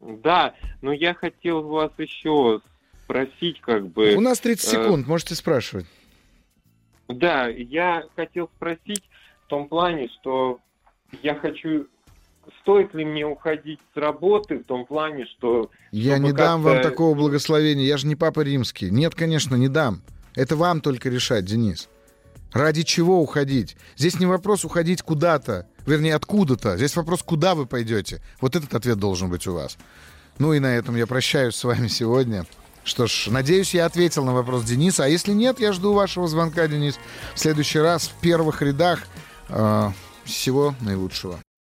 Да, но я хотел вас еще спросить, как бы... У нас тридцать секунд, можете спрашивать. Да, я хотел спросить в том плане, что я хочу... Стоит ли мне уходить с работы в том плане, что... Я не дам вам такого благословения, я же не папа римский. Нет, конечно, не дам. Это вам только решать, Денис. Ради чего уходить? Здесь не вопрос уходить куда-то, вернее, откуда-то. Здесь вопрос, куда вы пойдете. Вот этот ответ должен быть у вас. Ну и на этом я прощаюсь с вами сегодня. Что ж, надеюсь, я ответил на вопрос Дениса. А если нет, я жду вашего звонка, Денис. В следующий раз в первых рядах. Э, всего наилучшего.